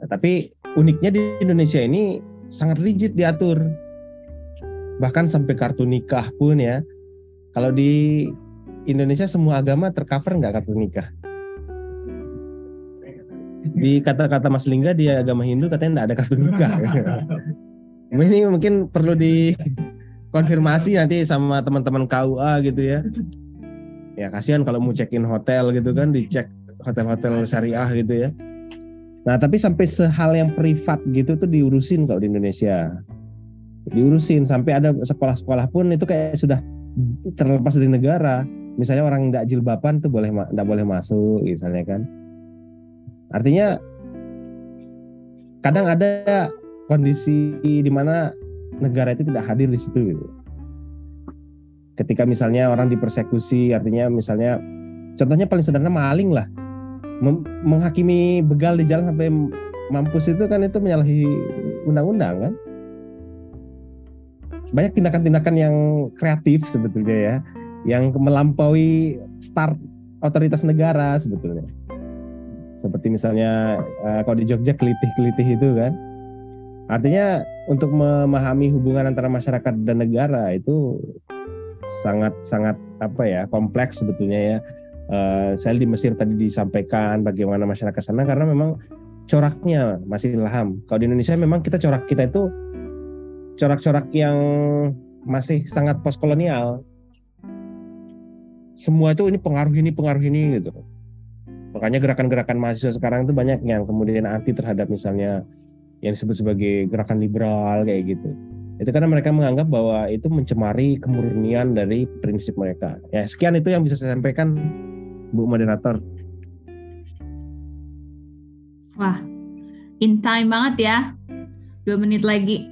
Nah, tapi uniknya di Indonesia ini sangat rigid diatur, bahkan sampai kartu nikah pun ya. Kalau di Indonesia semua agama tercover nggak kartu nikah? Di kata-kata Mas Lingga di agama Hindu katanya nggak ada kartu nikah. Ini mungkin perlu dikonfirmasi nanti sama teman-teman K U A gitu ya. Ya kasihan kalau mau check-in hotel gitu kan, dicek hotel-hotel syariah gitu ya. Nah tapi sampai sehal yang privat gitu tuh diurusin kalau di Indonesia. Diurusin sampai ada sekolah-sekolah pun itu kayak sudah terlepas dari negara. Misalnya orang nggak jilbaban tuh boleh nggak boleh masuk misalnya kan. Artinya kadang ada kondisi di mana negara itu tidak hadir di situ gitu. Ketika misalnya orang dipersekusi, artinya misalnya contohnya paling sederhana maling lah, Mem- menghakimi begal di jalan sampai mampus itu kan, itu menyalahi undang-undang kan. Banyak tindakan-tindakan yang kreatif sebetulnya ya, yang melampaui start otoritas negara sebetulnya. Seperti misalnya uh, kalau di Jogja kelitih-kelitih itu kan. Artinya untuk memahami hubungan antara masyarakat dan negara itu sangat-sangat apa ya, kompleks sebetulnya ya. Uh, saya di Mesir tadi disampaikan bagaimana masyarakat sana, karena memang coraknya masih Ilham. Kalau di Indonesia memang kita corak kita itu corak-corak yang masih sangat postkolonial. Semua itu ini pengaruh ini, pengaruh ini gitu. Makanya gerakan-gerakan mahasiswa sekarang itu banyak yang kemudian anti terhadap misalnya yang disebut sebagai gerakan liberal kayak gitu. Itu karena mereka menganggap bahwa itu mencemari kemurnian dari prinsip mereka. Ya, sekian itu yang bisa saya sampaikan, Bu Moderator. Wah, in time banget ya. Dua menit lagi.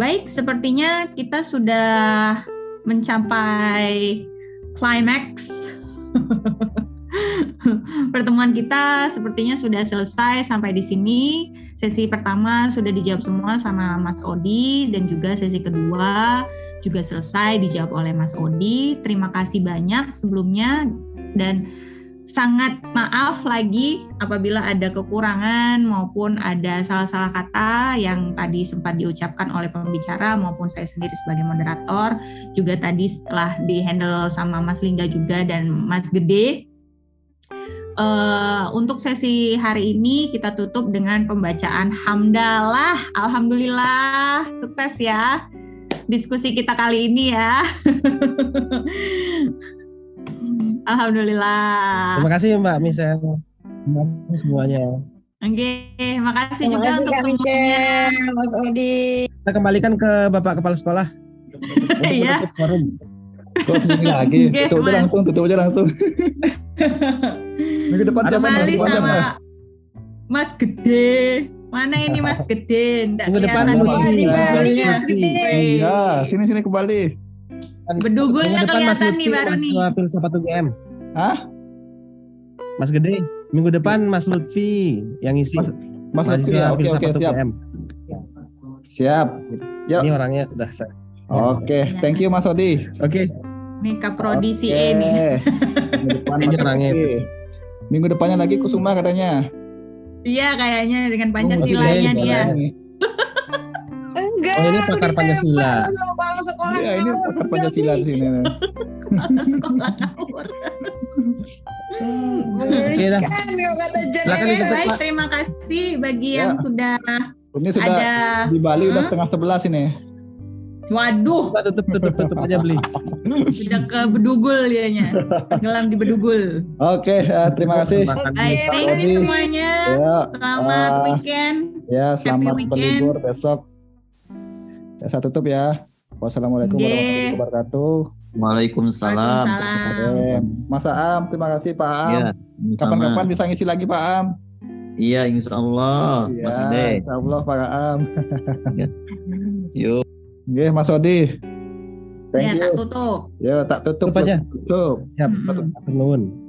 Baik, sepertinya kita sudah mencapai klimaks. Pertemuan kita sepertinya sudah selesai sampai di sini. Sesi pertama sudah dijawab semua sama Mas Odi, dan juga sesi kedua juga selesai dijawab oleh Mas Odi. Terima kasih banyak sebelumnya, dan sangat maaf lagi apabila ada kekurangan maupun ada salah-salah kata yang tadi sempat diucapkan oleh pembicara maupun saya sendiri sebagai moderator. Juga tadi setelah di handle sama Mas Lingga juga dan Mas Gede. uh, untuk sesi hari ini kita tutup dengan pembacaan hamdalah. Alhamdulillah, sukses ya diskusi kita kali ini ya. Alhamdulillah. Terima kasih Mbak Michelle. Terima kasih semuanya. Oke, okay, makasih terima juga kasih, untuk semuanya. Mas Odi. Kita kembalikan ke Bapak Kepala Sekolah. Iya. Forum. Kok begini lagi? Okay, tutup aja langsung, tutup aja langsung. Minggu depan sama Mas, Mas Gede. Mana ini Mas Gede? Enggak kelihatan nih. Mas Gede. Iya, sini-sini ke Bali. Bedugulnya kelihatan nih baru nih. Mas filsafat U G M. Hah? Mas Gede. Minggu depan Mas Lutfi yang ngisi. Mas, Mas Lutfi, ya, oke, oke, siap. U G M. Siap. Yuk. Ini orangnya sudah saya. Oke, okay. Ya. Thank you Mas Odi. Oke. Okay. Nih kaprodi si okay. Ini. Minggu depan ini orangnya. Minggu depannya lagi Kusuma katanya. Iya, kayaknya dengan Pancasilanya oh, dia. Enggak. Oh, ini pakar Pancasila. Iya, ini pakar Pancasila di sini. Mengerikan kalau kata Jen. Terima kasih bagi ya. Yang sudah, ini sudah ada di Bali huh? Udah setengah sebelas ini. Waduh, tutup tutup tutup aja beli. Sudah ke Bedugul dianya. Tenggelam di Bedugul. Oke, okay, uh, terima kasih. Baik, thank you semuanya. Ya, selamat uh, weekend. Ya, selamat berlibur besok. Ya, saya tutup ya. Wassalamualaikum G. warahmatullahi wabarakatuh. Waalaikumsalam. Waalaikumsalam. Mas Aam, terima kasih Pak Aam. Ya, kapan-kapan bisa ngisi lagi Pak Aam. Iya, insya Allah. Ya, Mas Ade. Insya Allah Pak Aam. Ya. Yuk. Oke, Mas Odi. Thank ya, you. Tak tutup. Ya, tak tutup. Tutup aja. Tutup. Siap. Terima kasih.